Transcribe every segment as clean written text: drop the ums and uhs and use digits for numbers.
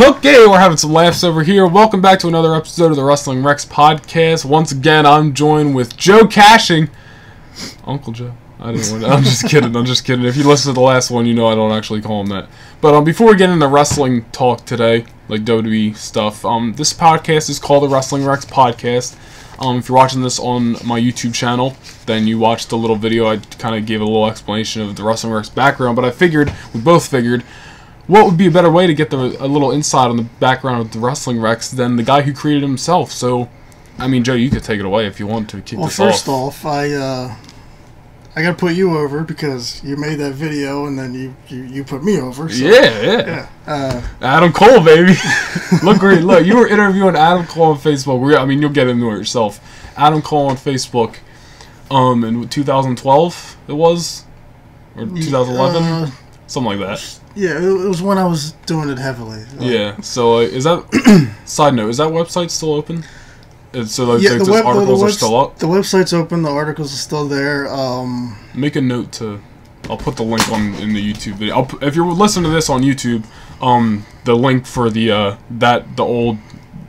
Okay, we're having some laughs over here. Welcome back to another episode of the Wrestling Rex podcast. Once again, I'm joined with Joe Cashing. Uncle Joe. I didn't want to, I'm just kidding. I'm just kidding. If you listen to the last one, you know I don't actually call him that. But before we get into wrestling talk today, like WWE stuff, this podcast is called the Wrestling Rex podcast. If you're watching this on my YouTube channel, then you watched the little video. I kind of gave a little explanation of the Wrestling Rex background, but I figured, we both figured, what would be a better way to get a little insight on the background of the Wrestling Rex than the guy who created himself? So, I mean, Joe, you could take it away if you want to. Well, first off, I got to put you over because you made that video and then you put me over. So. Yeah. Adam Cole, baby. Look, great. Look, you were interviewing Adam Cole on Facebook. I mean, you'll get into it yourself. Adam Cole on Facebook in 2012, it was? Or 2011? Something like that. Yeah, it was when I was doing it heavily. Yeah, so is that... side note, is that website still open? So those articles are still up? The website's open, the articles are still there. Make a note to... I'll put the link in the YouTube video. If you're listening to this on YouTube, the link for the old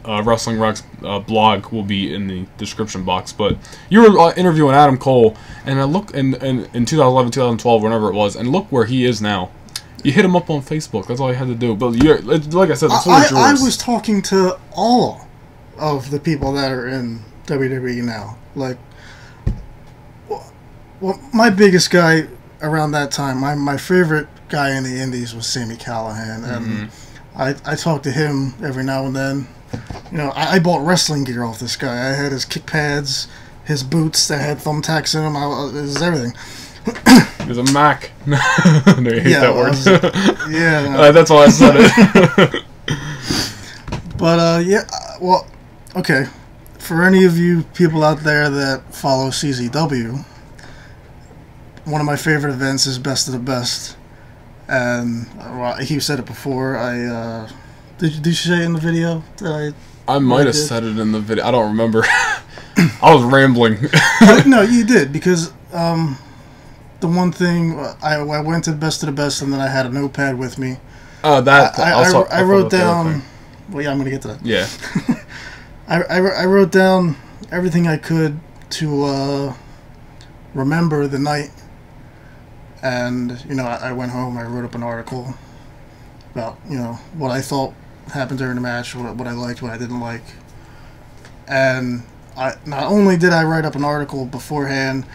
Wrestling Rex blog will be in the description box. But you were interviewing Adam Cole, and I look in 2011, 2012, whenever it was, and look where he is now. You hit him up on Facebook. That's all you had to do. But you're, like I said, the floor is yours. I was talking to all of the people that are in WWE now. Like, well, my biggest guy around that time, my favorite guy in the indies was Sami Callihan, and I talked to him every now and then. You know, I bought wrestling gear off this guy. I had his kick pads, his boots that had thumbtacks in them. It was everything. It was a Mac. No, you hate that word. That's why I said it. But well, okay. For any of you people out there that follow CZW, one of my favorite events is Best of the Best, and he said it before. Did you say it in the video that I might have said it in the video. I don't remember. I was rambling. No, you did, because the one thing I went to Best of the Best, and then I had a notepad with me. I wrote down. Well, yeah, I'm gonna get to that. Yeah. I wrote down everything I could to remember the night, and you know I went home. I wrote up an article about what I thought happened during the match, what I liked, what I didn't like, and I not only did I write up an article beforehand,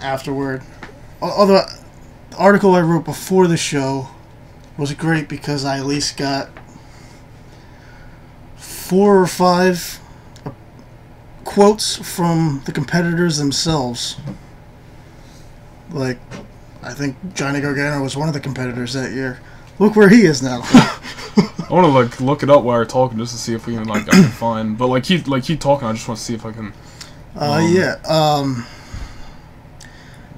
afterward, although the article I wrote before the show was great because I at least got 4 or 5 quotes from the competitors themselves. Like, I think Johnny Gargano was one of the competitors that year. Look where he is now. I want to look it up while we're talking just to see if we can I can find. But keep talking. I just want to see if I can.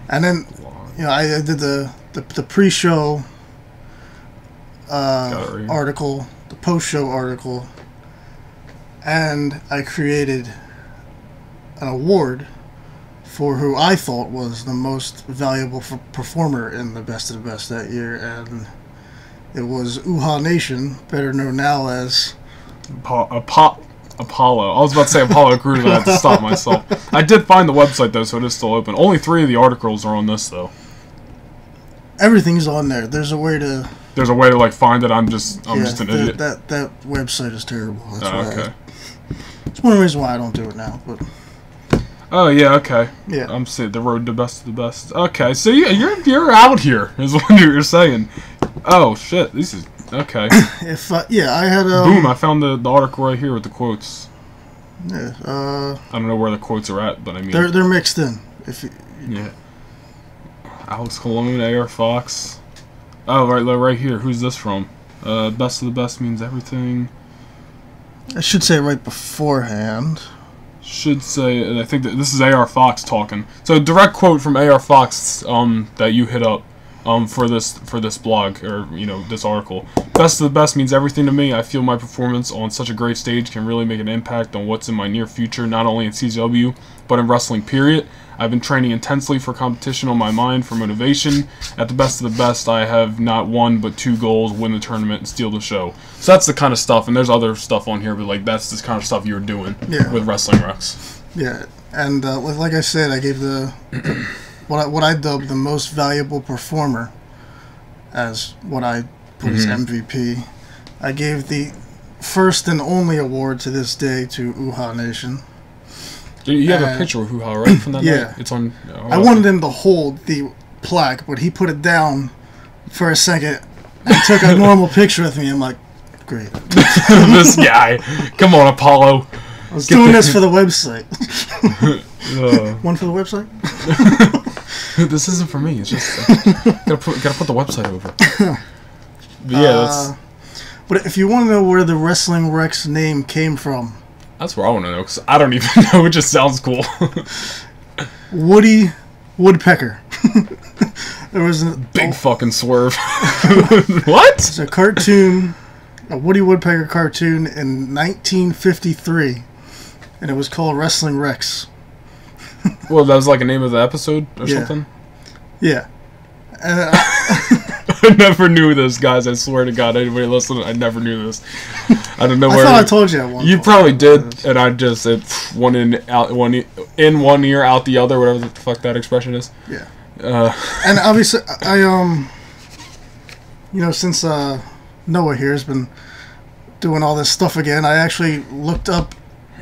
And then I did the pre-show article, the post-show article, and I created an award for who I thought was the most valuable performer in the Best of the Best that year, and it was Uha Nation, better known now as Apollo. I was about to say Apollo Crews, but I had to stop myself. I did find the website, though, so it is still open. Only 3 of the articles are on this, though. Everything's on there. There's a way to... There's a way to, find it. I'm just an idiot. That website is terrible. That's okay. It's one reason why I don't do it now, but... Oh yeah, okay. Yeah, I'm saying the road to Best of the Best. Okay, so you're out here is what you're saying. Oh shit, this is okay. I had a boom. I found the article right here with the quotes. Yeah. I don't know where the quotes are at, but I mean they're mixed in. Alex Colon, A.R. Fox. Oh right here. Who's this from? Best of the Best means everything. I should say right beforehand. Should say, and I think that this is A.R. Fox talking. So, a direct quote from A.R. Fox that you hit up. for this blog, or this article. Best of the Best means everything to me. I feel my performance on such a great stage can really make an impact on what's in my near future, not only in CZW but in wrestling period. I've been training intensely for competition on my mind for motivation. At the Best of the Best, I have not one but two goals: win the tournament and steal the show. So that's the kind of stuff, and there's other stuff on here, but like that's the kind of stuff you're doing with Wrestling Rex. Yeah, and like I said, I gave the what I dubbed the most valuable performer as what I put as MVP. I gave the first and only award to this day to Uha Nation. You have a picture of Hoo-Ha, right, from that night? It's on... I wanted him to hold the plaque, but he put it down for a second and took a normal picture with me. I'm like, great. This guy. Come on, Apollo. I was doing this for the website. One for the website? This isn't for me. It's just... gotta put the website over. But yeah, But if you want to know where the Wrestling Rex name came from... That's where I want to know, because I don't even know. It just sounds cool. Woody Woodpecker. There was a big fucking swerve. What? It's a cartoon, a Woody Woodpecker cartoon in 1953, and it was called Wrestling Rex. Well, that was like a name of the episode or something? Yeah. I never knew this, guys. I swear to God, anybody listening, I never knew this. I don't know where. I thought I told you at one point. You probably did, and I just one in one ear, out the other, whatever the fuck that expression is. Yeah. And obviously, I since Noah here has been doing all this stuff again, I actually looked up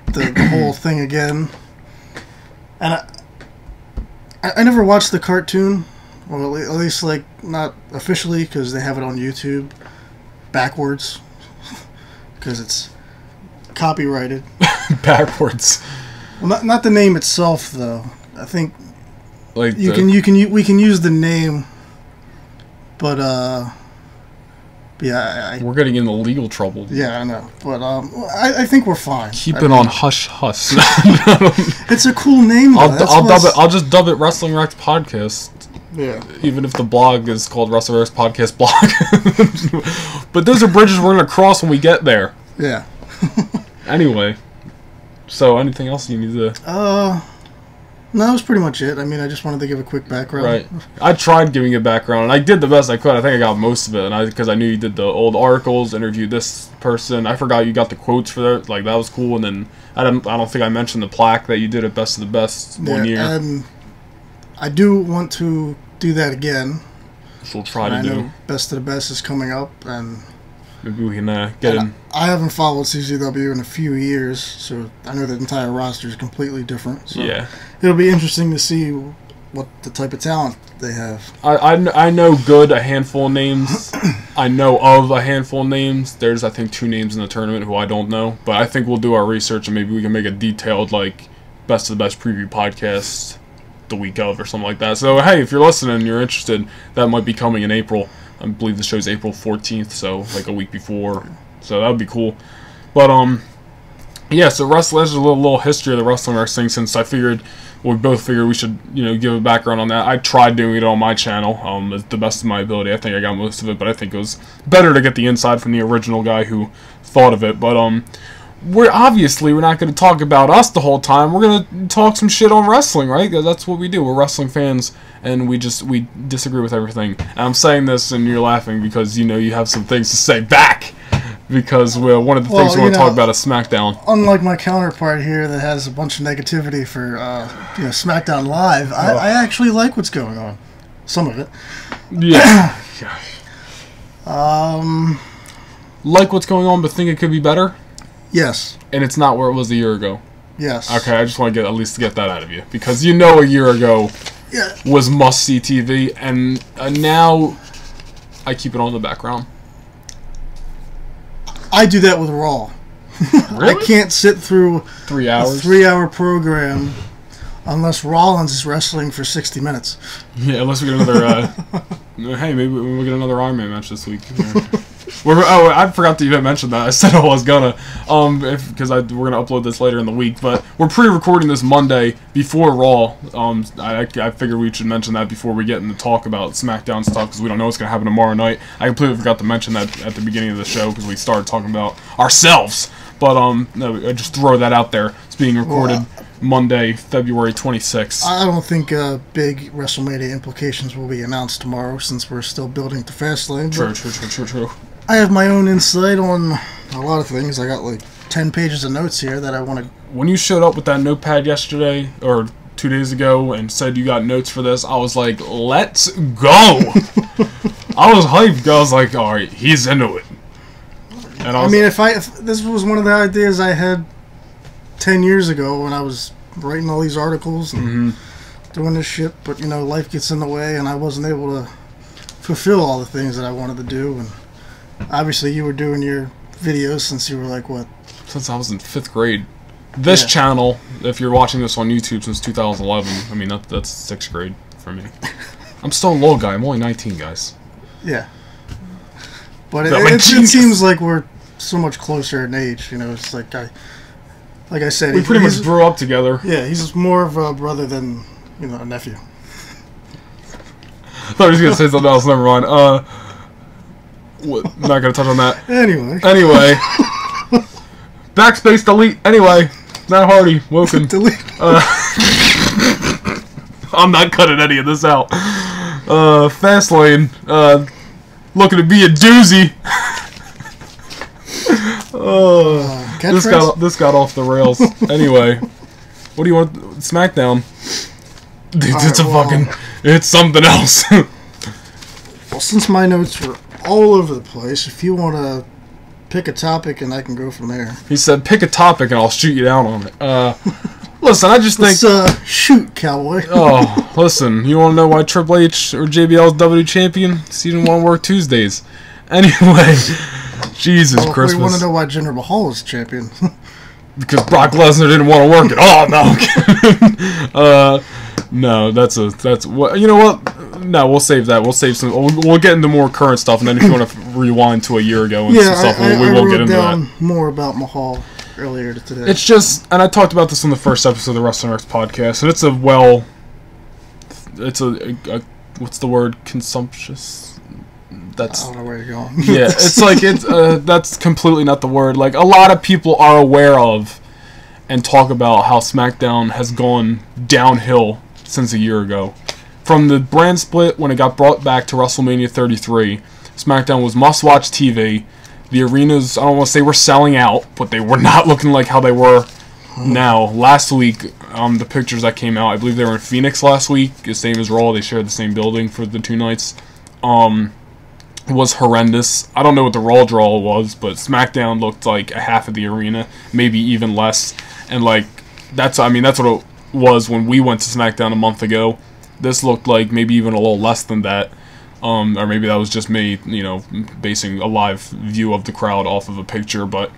the whole thing again, and I never watched the cartoon. Well, at least, like, not officially, because they have it on YouTube backwards, because it's copyrighted. Backwards. Well, not the name itself, though. I think like we can use the name, but yeah, we're getting into legal trouble. Yeah, I know, but I think we're fine. Keep it on hush hush. It's a cool name, though. I'll dub it. I'll just dub it Wrestling Rex Podcast. Yeah. Even if the blog is called Wrestling Rex Podcast Blog. But those are bridges we're going to cross when we get there. Yeah. Anyway. So, anything else you need to... No, that was pretty much it. I mean, I just wanted to give a quick background. Right. I tried giving a background, and I did the best I could. I think I got most of it, and because I knew you did the old articles, interviewed this person. I forgot you got the quotes for that. Like, that was cool. And then I don't think I mentioned the plaque that you did at Best of the Best one year. I do want to do that again. So we'll try to do. I know Best of the Best is coming up, and maybe we can get in. I haven't followed CZW in a few years, so I know the entire roster is completely different. So yeah, it'll be interesting to see what the type of talent they have. I know a handful of names. I know of a handful of names. There's I think two names in the tournament who I don't know, but I think we'll do our research and maybe we can make a detailed like Best of the Best preview podcast. The week of or something like that. So hey, if you're listening and you're interested, that might be coming in April. I believe the show's April 14th, so like a week before. So that would be cool. But yeah, so there's a little history of the Wrestling Rex thing, since I figured we both figured we should, give a background on that. I tried doing it on my channel, to the best of my ability. I think I got most of it, but I think it was better to get the inside from the original guy who thought of it. But we're not going to talk about us the whole time. We're going to talk some shit on wrestling, right? That's what we do. We're wrestling fans, and we disagree with everything. And I'm saying this, and you're laughing because you have some things to say back. Because one of the things we want to talk about is SmackDown. Unlike my counterpart here that has a bunch of negativity for SmackDown Live, I actually like what's going on. Some of it. Yeah. Like what's going on, but think it could be better. Yes. And it's not where it was a year ago. Yes. Okay, I just want to at least get that out of you. Because a year ago was must-see TV, and now I keep it on in the background. I do that with Raw. Really? I can't sit through 3 hours. A 3-hour program unless Rollins is wrestling for 60 minutes. Yeah, unless we get another... hey, maybe we'll get another Iron Man match this week. Oh, I forgot to even mention that. I said I was gonna, because we're gonna upload this later in the week. But we're pre-recording this Monday before Raw. I figure we should mention that before we get into talk about SmackDown stuff, because we don't know what's gonna happen tomorrow night. I completely forgot to mention that at the beginning of the show because we started talking about ourselves. But no, just throw that out there. It's being recorded Monday, February 26th. I don't think big WrestleMania implications will be announced tomorrow, since we're still building to Fastlane. True. I have my own insight on a lot of things. I got like 10 pages of notes here that I want to. When you showed up with that notepad yesterday or 2 days ago and said you got notes for this, I was like, "Let's go!" I was hyped. I was like, "All right, he's into it." And I mean, if this was one of the ideas I had 10 years ago when I was writing all these articles and doing this shit, but you know, life gets in the way, and I wasn't able to fulfill all the things that I wanted to do. And obviously, you were doing your videos since you were like what? Since I was in 5th grade. This channel, if you're watching this on YouTube, since 2011. I mean, that's 6th grade for me. I'm still a little guy. I'm only 19, guys. Yeah. But it seems like we're so much closer in age, you know. It's like I said, we pretty much grew up together. Yeah, he's more of a brother than, you know, a nephew. I thought he was gonna say something else. Never mind. I'm not gonna touch on that. Anyway, backspace delete. Anyway, Matt Hardy, welcome. Delete. I'm not cutting any of this out. Fastlane. Looking to be a doozy. This got off the rails. Anyway, what do you want? SmackDown. Dude, it's something else. Well, since my notes were all over the place, if you want to pick a topic and I can go from there. He said, pick a topic and I'll shoot you down on it. Listen, I just think... shoot, cowboy. Oh, listen, you want to know why Triple H or JBL's WWE champion? Season 1 work Tuesdays. Anyway, Christmas. We want to know why Jinder Mahal is champion. Because Brock Lesnar didn't want to work at all. No, no, that's what, you know what? No, we'll save that. We'll save some. We'll get into more current stuff, and then if you want to rewind to a year ago and some stuff, we will get into that. More about Mahal earlier today. It's just, and I talked about this on the first episode of the Wrestling Rex podcast, and it's what's the word? Consumptious? I don't know where you're going. Yeah, it's like, that's completely not the word. Like, a lot of people are aware of and talk about how SmackDown has gone downhill since a year ago. From the brand split, when it got brought back to WrestleMania 33, SmackDown was must-watch TV. The arenas, I don't want to say were selling out, but they were not looking like how they were now. Last week, the pictures that came out, I believe they were in Phoenix last week, the same as Raw, they shared the same building for the 2 nights, was horrendous. I don't know what the Raw draw was, but SmackDown looked like a half of the arena, maybe even less, and like, that's what it was when we went to SmackDown a month ago. This looked like maybe even a little less than that. Or maybe that was just me, you know, basing a live view of the crowd off of a picture, but...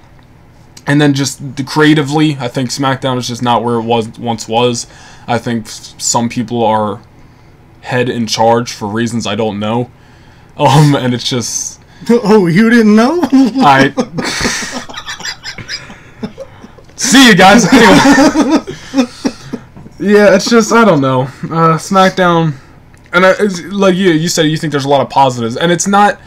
And then just creatively, I think SmackDown is just not where it once was. I think some people are head in charge for reasons I don't know. And it's just... Oh, you didn't know? I... See you guys! Yeah, it's just, I don't know. SmackDown... And like you said, you think there's a lot of positives. And it's not...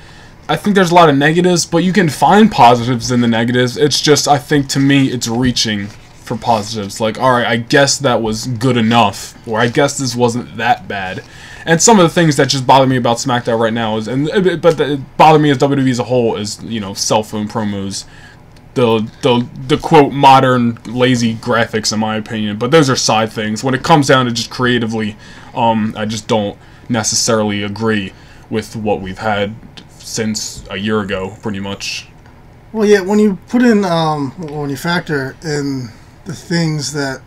I think there's a lot of negatives, but you can find positives in the negatives. It's just, I think, to me, it's reaching for positives. Like, alright, I guess that was good enough. Or I guess this wasn't that bad. And some of the things that just bother me about SmackDown right now is... But that bother me as WWE as a whole is, you know, cell phone promos. The quote, modern, lazy graphics, in my opinion. But those are side things. When it comes down to just creatively, I just don't necessarily agree with what we've had since a year ago, pretty much. Well, yeah, when you put in, when you factor in the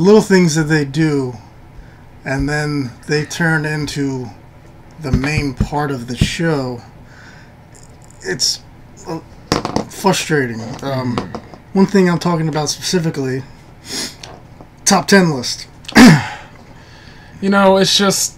little things that they do, and then they turn into the main part of the show, it's frustrating. One thing I'm talking about specifically, top 10 list. You know, it's just...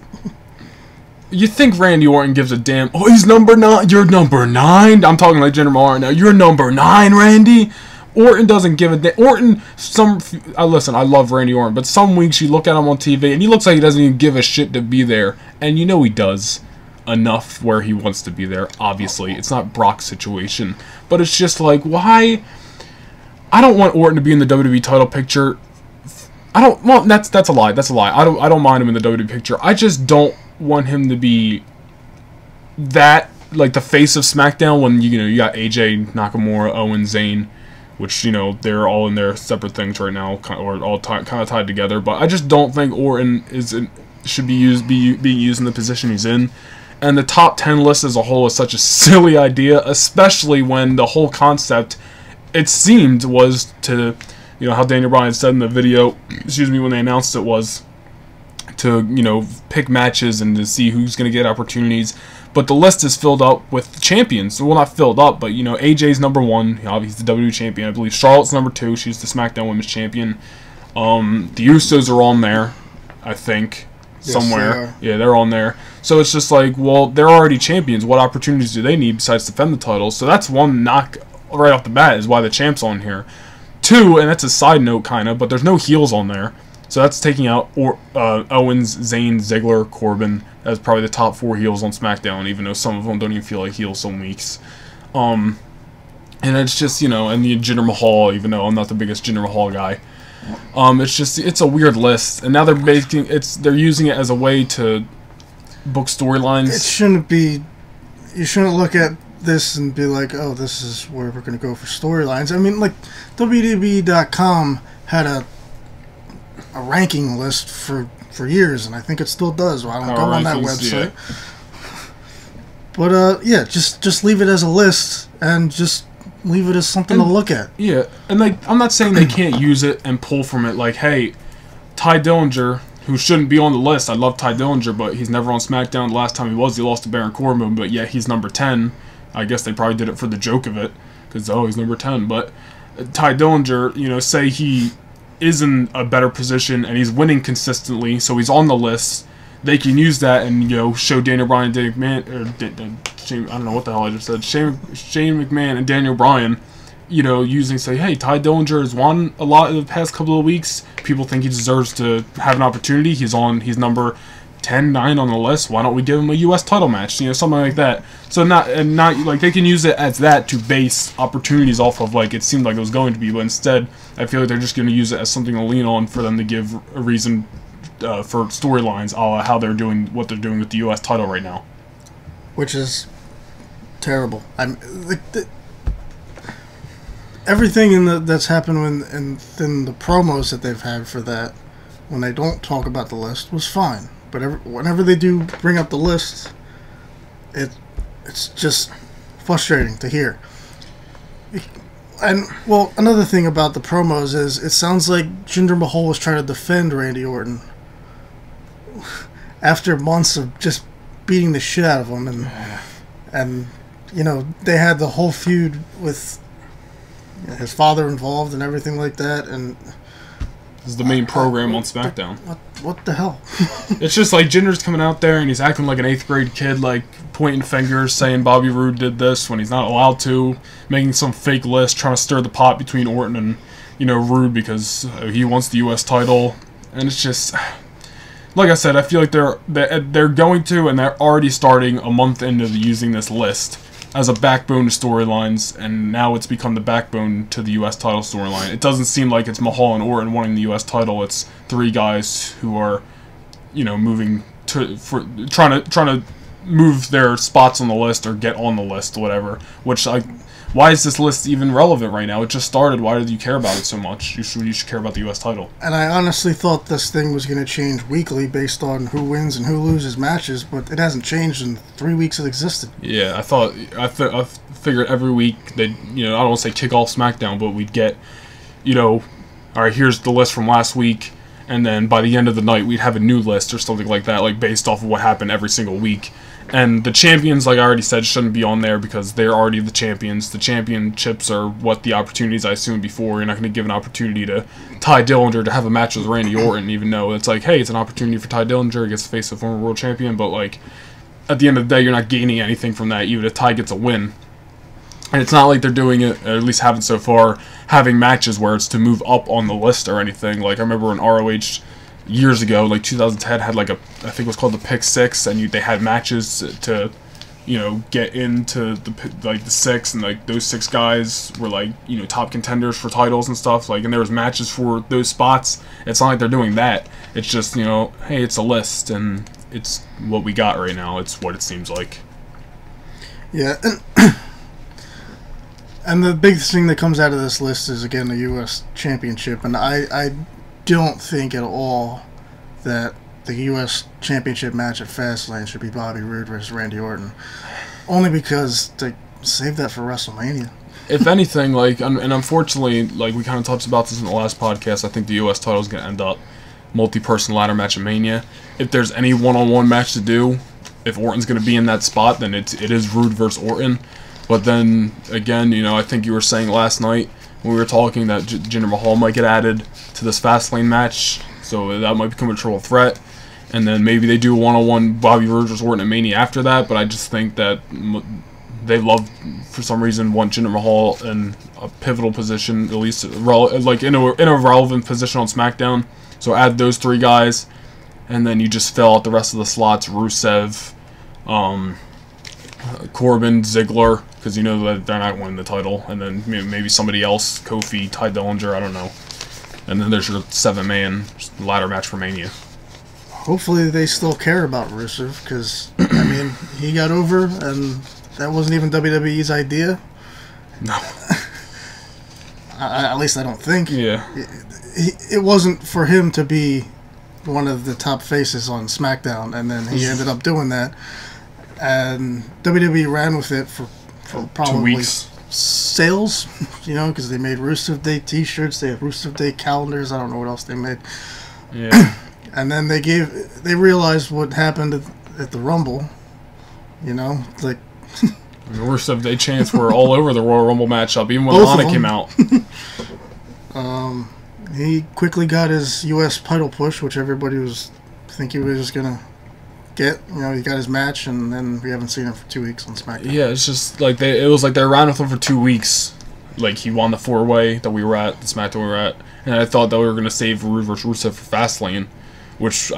You think Randy Orton gives a damn? Oh, he's number 9. You're number 9. I'm talking like Jinder Mahal now. You're number 9, Randy. Orton doesn't give a damn. Orton, listen, I love Randy Orton, but some weeks you look at him on TV and he looks like he doesn't even give a shit to be there, and you know he does enough where he wants to be there. Obviously, it's not Brock's situation, but it's just like, why? I don't want Orton to be in the WWE title picture. I don't. Well, that's a lie. That's a lie. I don't mind him in the WWE picture. I just don't want him to be that, like, the face of SmackDown when you got AJ, Nakamura, Owen, Zayn, which, you know, they're all in their separate things right now, or all kind of tied together. But I just don't think Orton should be being used in the position he's in. And the top 10 list as a whole is such a silly idea, especially when the whole concept, it seemed, was to, you know, how Daniel Bryan said in the video, excuse me, when they announced it, was to, you know, pick matches and to see who's going to get opportunities. But the list is filled up with champions. Well, not filled up, but, you know, AJ's number 1. Obviously, he's the WWE champion. I believe Charlotte's number 2. She's the SmackDown Women's champion. The Usos are on there, I think, somewhere. Yes, they are. Yeah, they're on there. So it's just like, well, they're already champions. What opportunities do they need besides defend the titles? So that's one knock right off the bat, is why the champ's on here. 2, and that's a side note, kind of, but there's no heels on there. So that's taking out Owens, Zayn, Ziggler, Corbin. That's probably the top 4 heels on SmackDown, even though some of them don't even feel like heels some weeks. And it's just, you know, and the Jinder Mahal, even though I'm not the biggest Jinder Mahal guy. It's just, it's a weird list, and now they're making they're using it as a way to book storylines. It shouldn't be. You shouldn't look at this and be like, oh, this is where we're gonna go for storylines. I mean, like, WWE.com had a ranking list for years, and I think it still does. Well, I don't go on that website. Yeah. But yeah, just leave it as a list and just leave it as something to look at. Yeah, and like, I'm not saying they can't use it and pull from it. Like, hey, Ty Dillinger, who shouldn't be on the list. I love Ty Dillinger, but he's never on SmackDown. The last time he was, he lost to Baron Corbin, but yeah, he's number 10. I guess they probably did it for the joke of it, because, oh, he's number 10. But Ty Dillinger, you know, say he is in a better position and he's winning consistently, so he's on the list. They can use that and, you know, show Daniel Bryan, Daniel McMahon, or Shane, I don't know what the hell I just said, Shane McMahon and Daniel Bryan, you know, say, hey, Ty Dillinger has won a lot in the past couple of weeks. People think he deserves to have an opportunity. He's number 10, 9 on the list. Why don't we give him a U.S. title match? You know, something like that. So not like, they can use it as that to base opportunities off of, like it seemed like it was going to be, but instead I feel like they're just going to use it as something to lean on for them to give a reason for storylines, a la how they're doing what they're doing with the U.S. title right now, which is terrible. Everything that's happened in the promos that they've had for that, when they don't talk about the list, was fine. But whenever they do bring up the list, it's just frustrating to hear. And, well, another thing about the promos is it sounds like Jinder Mahal was trying to defend Randy Orton after months of just beating the shit out of him. And you know, they had the whole feud with his father involved and everything like that, and is the main program on SmackDown. What the hell? It's just like Jinder's coming out there and he's acting like an 8th grade kid, like pointing fingers, saying Bobby Roode did this when he's not allowed to, making some fake list, trying to stir the pot between Orton and, you know, Roode because he wants the U.S. title. And it's just, like I said, I feel like they're going to, and they're already starting a month into using this list as a backbone to storylines, and now it's become the backbone to the U.S. title storyline. It doesn't seem like it's Mahal and Orton wanting the U.S. title. It's 3 guys who are, you know, moving to trying to move their spots on the list or get on the list, or whatever. Which, like, why is this list even relevant right now? It just started. Why do you care about it so much? You should care about the U.S. title. And I honestly thought this thing was going to change weekly based on who wins and who loses matches, but it hasn't changed in 3 weeks it existed. Yeah, I thought I figured every week they'd, you know, I don't want to say kick off SmackDown, but we'd get, you know, all right, here's the list from last week, and then by the end of the night we'd have a new list or something like that, like based off of what happened every single week. And the champions, like I already said, shouldn't be on there because they're already the champions. The championships are what the opportunities, I assumed before. You're not going to give an opportunity to Ty Dillinger to have a match with Randy Orton, even though it's like, hey, it's an opportunity for Ty Dillinger. He gets to face a former world champion, but, like, at the end of the day, you're not gaining anything from that, even if Ty gets a win. And it's not like they're doing it, or at least haven't so far, having matches where it's to move up on the list or anything. Like, I remember in ROH years ago, like 2010, had like a, I think it was called the Pick Six, and they had matches to, get into the six, and like those six guys were like, top contenders for titles and stuff, like, and there was matches for those spots. It's not like they're doing that. It's just, hey, it's a list, and it's what we got right now. It's what it seems like. Yeah, and the biggest thing that comes out of this list is, again, the U.S. Championship, and I don't think at all that the U.S. Championship match at Fastlane should be Bobby Roode versus Randy Orton, only because they saved that for WrestleMania. If anything, like, and unfortunately, like, we kind of talked about this in the last podcast, I think the U.S. title is going to end up multi-person ladder match at Mania. If there's any one-on-one match to do, if Orton's going to be in that spot, then it is Roode versus Orton. But then again, I think you were saying last night when we were talking that Jinder Mahal might get added to this Fastlane match, so that might become a triple threat. And then maybe they do a one-on-one Bobby Roode versus Orton and Mania after that, but I just think that they love, for some reason, want Jinder Mahal in a pivotal position, at least like in a relevant position on SmackDown. So add those three guys, and then you just fill out the rest of the slots, Rusev, Corbin, Ziggler, because you know that they're not winning the title, and then maybe somebody else, Kofi, Ty Dillinger, I don't know. And then there's your seven-man ladder match for Mania. Hopefully they still care about Rusev, because, I mean, he got over, and that wasn't even WWE's idea. No. At least I don't think. Yeah. It wasn't for him to be one of the top faces on SmackDown, and then he ended up doing that. And WWE ran with it for probably 2 weeks. Sales, because they made Rusev Day t-shirts, they had Rusev Day calendars, I don't know what else they made. Yeah. And then they realized what happened at the Rumble, like... The Rusev Day chants were all over the Royal Rumble matchup, even when Lana came out. He quickly got his U.S. title push, which everybody was thinking he was just gonna get. He got his match, and then we haven't seen him for 2 weeks on SmackDown. Yeah, it's just like it was like they ran with him for 2 weeks. Like, he won the four-way that we were at, the SmackDown we were at, and I thought that we were gonna save Roode versus Rusev for Fastlane, which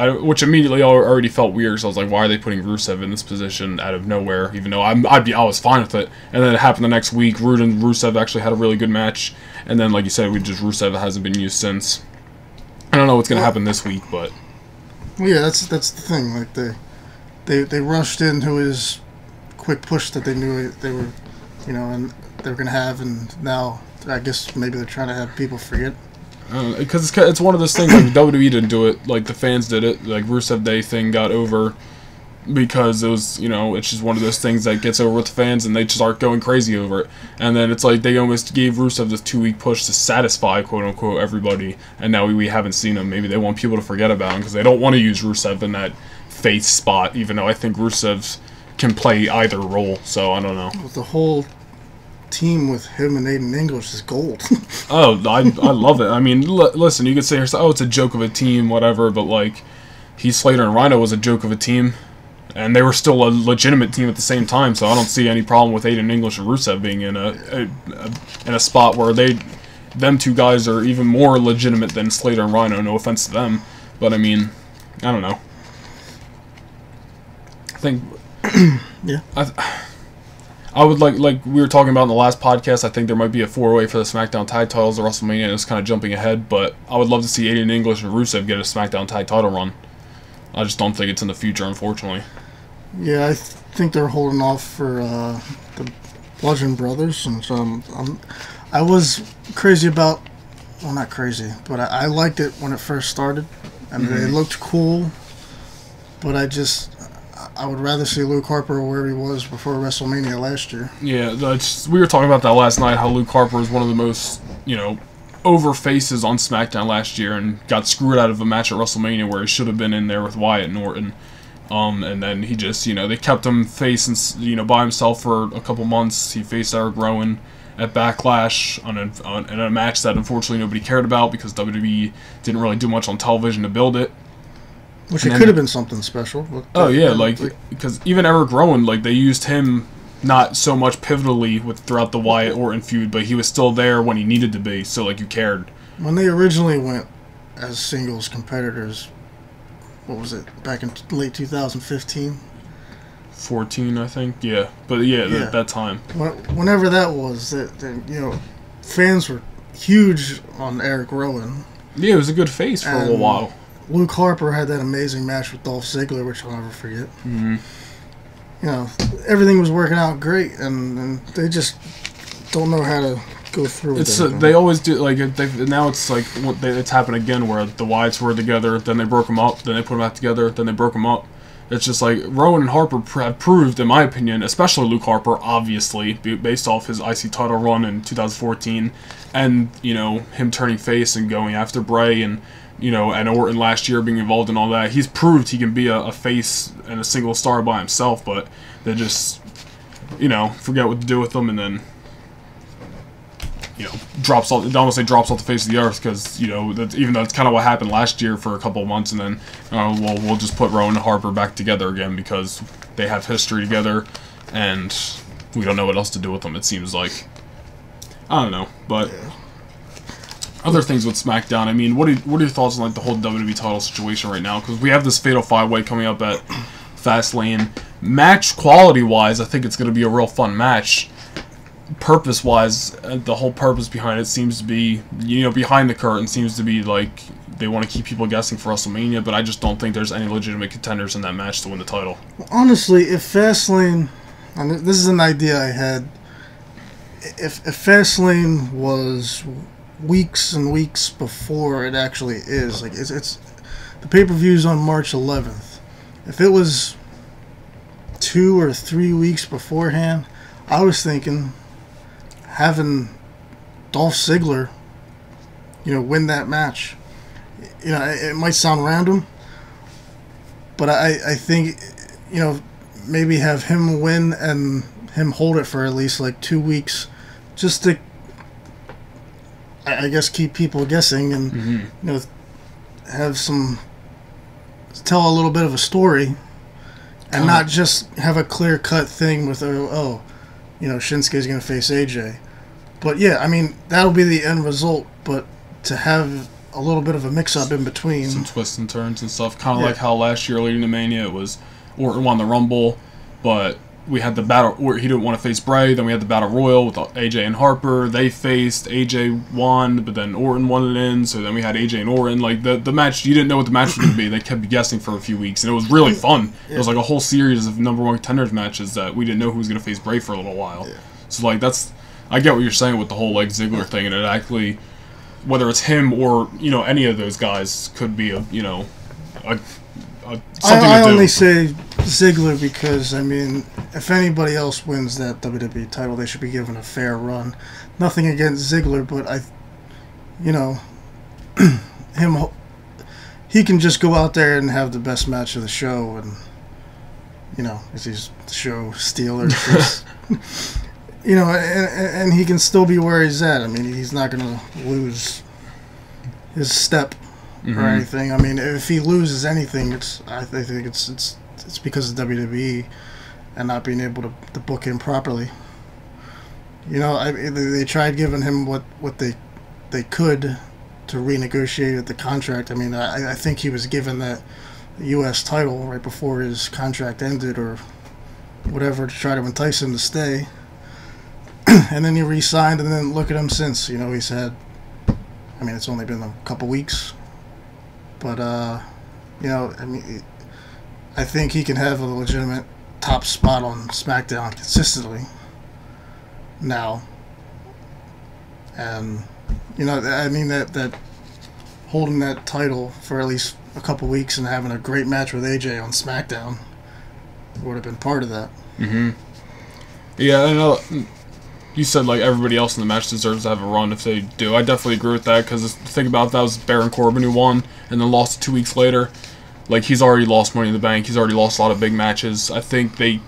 immediately already felt weird. So I was like, why are they putting Rusev in this position out of nowhere? Even though I was fine with it. And then it happened the next week. Roode and Rusev actually had a really good match. And then, like you said, Rusev hasn't been used since. I don't know what's gonna happen this week, but yeah, that's the thing. Like, they rushed into his quick push that they knew they were, and they were gonna have, and now I guess maybe they're trying to have people forget. Because it's one of those things, like, WWE didn't do it, like, the fans did it, like, Rusev Day thing got over because it was, it's just one of those things that gets over with the fans, and they just start going crazy over it, and then it's like they almost gave Rusev this 2 week push to satisfy, quote-unquote, everybody, and now we haven't seen him. Maybe they want people to forget about him because they don't want to use Rusev in that face spot, even though I think Rusev can play either role, so I don't know. With the whole team with him and Aiden English is gold. Oh, I love it. I mean, listen, you could say, oh, it's a joke of a team, whatever, but, like, Heath Slater and Rhino was a joke of a team, and they were still a legitimate team at the same time, so I don't see any problem with Aiden English and Rusev being in a spot where them two guys are even more legitimate than Slater and Rhino, no offense to them, but, I mean, I don't know. I think... yeah. I would like we were talking about in the last podcast, I think there might be a four-way for the SmackDown tag titles at WrestleMania, and it's kind of jumping ahead, but I would love to see Aiden English and Rusev get a SmackDown tag title run. I just don't think it's in the future, unfortunately. Yeah, I think they're holding off for the Bludgeon Brothers, and so I was crazy about... Well, not crazy, but I liked it when it first started, and mm-hmm. They looked cool, but I would rather see Luke Harper where he was before WrestleMania last year. Yeah, we were talking about that last night, how Luke Harper was one of the most, over faces on SmackDown last year and got screwed out of a match at WrestleMania where he should have been in there with Wyatt and Orton. And then he just, they kept him facing, by himself for a couple months. He faced Eric Rowan at Backlash in a match that unfortunately nobody cared about because WWE didn't really do much on television to build it. Which it could have been something special. Oh yeah, like because even Eric Rowan, like they used him not so much pivotally with throughout the Wyatt Orton feud, but he was still there when he needed to be. So like you cared. When they originally went as singles competitors, what was it back in late 2015? 14, I think. Yeah, but yeah, yeah. That time. Whenever that was, that you know, fans were huge on Eric Rowan. Yeah, it was a good face for a little while. Luke Harper had that amazing match with Dolph Ziggler, which I'll never forget. Mm-hmm. You know, everything was working out great, and they just don't know how to go through with it. They always do, like, now it's like, it's happened again, where the Wyatts were together, then they broke them up, then they put them back together, then they broke them up. It's just like, Rowan and Harper have proved, in my opinion, especially Luke Harper, obviously, based off his IC title run in 2014, and, you know, him turning face and going after Bray, and you know, and Orton last year being involved in all that, he's proved he can be a face and a single star by himself, but they just, you know, forget what to do with them, and then, you know, drops off, almost like drops off the face of the earth, because, you know, that's, even though it's kind of what happened last year for a couple of months, and then, well, we'll just put Rowan and Harper back together again, because they have history together, and we don't know what else to do with them, it seems like. I don't know, but... yeah. Other things with SmackDown, I mean, what are your thoughts on like the whole WWE title situation right now? Because we have this Fatal 5-Way coming up at Fastlane. Match quality-wise, I think it's going to be a real fun match. Purpose-wise, the whole purpose behind it seems to be, you know, behind the curtain seems to be like they want to keep people guessing for WrestleMania, but I just don't think there's any legitimate contenders in that match to win the title. Well, honestly, if Fastlane... and this is an idea I had. If Fastlane was... weeks and weeks before it actually is, like it's the pay-per-view's on March 11th. If it was 2 or 3 weeks beforehand, I was thinking having Dolph Ziggler, you know, win that match. You know, it might sound random, but I think, you know, maybe have him win and him hold it for at least like 2 weeks, just to, I guess, keep people guessing and, you know, have some, tell a little bit of a story and not just have a clear-cut thing with, oh, you know, Shinsuke's going to face AJ. But, yeah, I mean, that'll be the end result, but to have a little bit of a mix-up in between. Some twists and turns and stuff, kind of like how last year leading to Mania it was Orton won the Rumble, but... we had the battle, or he didn't want to face Bray, then we had the Battle Royal with AJ and Harper, they faced, AJ won, but then Orton won it in, so then we had AJ and Orton, like, the match, you didn't know what the match was going to be, they kept guessing for a few weeks, and it was really fun, it was like a whole series of number one contenders matches that we didn't know who was going to face Bray for a little while, so like, that's, I get what you're saying with the whole, like, Ziggler thing, and it actually, whether it's him or, you know, any of those guys, could be a, you know, I only say Ziggler because, I mean, if anybody else wins that WWE title, they should be given a fair run. Nothing against Ziggler, but I, you know, he can just go out there and have the best match of the show, and, you know, if he's the show stealer, you know, and he can still be where he's at. I mean, he's not going to lose his step. Or anything. I mean, if he loses anything, it's I think it's because of WWE and not being able to book him properly. You know, they tried giving him what they could to renegotiate the contract. I mean, I think he was given that U.S. title right before his contract ended or whatever to try to entice him to stay. And then he re-signed, and then look at him since. You know, he's had. I mean, it's only been a couple weeks. But, you know, I mean, I think he can have a legitimate top spot on SmackDown consistently now. And, you know, I mean, that holding that title for at least a couple weeks and having a great match with AJ on SmackDown would have been part of that. Yeah, I know. You said, like, everybody else in the match deserves to have a run if they do. I definitely agree with that, because the thing about that was Baron Corbin who won and then lost 2 weeks later. Like, he's already lost Money in the Bank. He's already lost a lot of big matches. I think they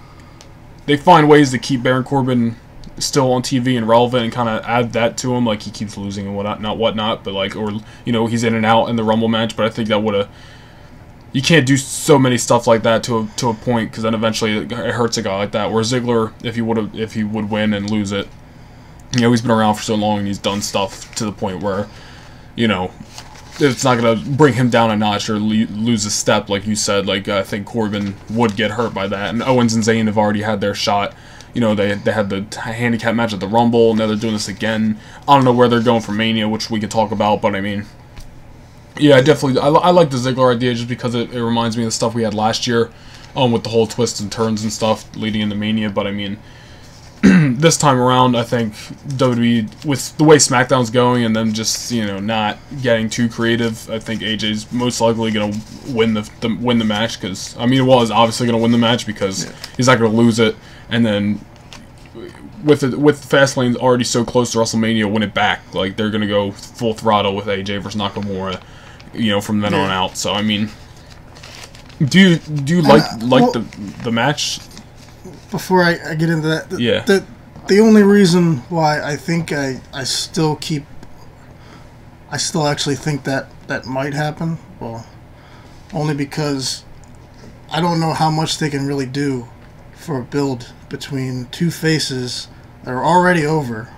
find ways to keep Baron Corbin still on TV and relevant and kind of add that to him. Like, he keeps losing and whatnot, but, like, or, you know, he's in and out in the Rumble match, but I think that would have you can't do so many stuff like that to a point, because then eventually it hurts a guy like that. Where Ziggler, if he would win and lose it, you know, he's been around for so long and he's done stuff to the point where, you know, it's not going to bring him down a notch or lose a step, like you said. Like, I think Corbin would get hurt by that. And Owens and Zayn have already had their shot. You know, they had the handicap match at the Rumble. Now they're doing this again. I don't know where they're going for Mania, which we could talk about. But, I mean, yeah, definitely. I like the Ziggler idea just because it reminds me of the stuff we had last year with the whole twists and turns and stuff leading into Mania. But, I mean, this time around, I think WWE, with the way SmackDown's going and them just, you know, not getting too creative, I think AJ's most likely going to win the match, because, I mean, well, he's obviously going to win the match because he's not going to lose it, and then with Fastlane already so close to WrestleMania, win it back. Like, they're going to go full throttle with AJ versus Nakamura, you know, from then on out. So, I mean, do you like the match? Before I get into that, the only reason why I think I still actually think that might happen, well, only because I don't know how much they can really do for a build between two faces that are already over,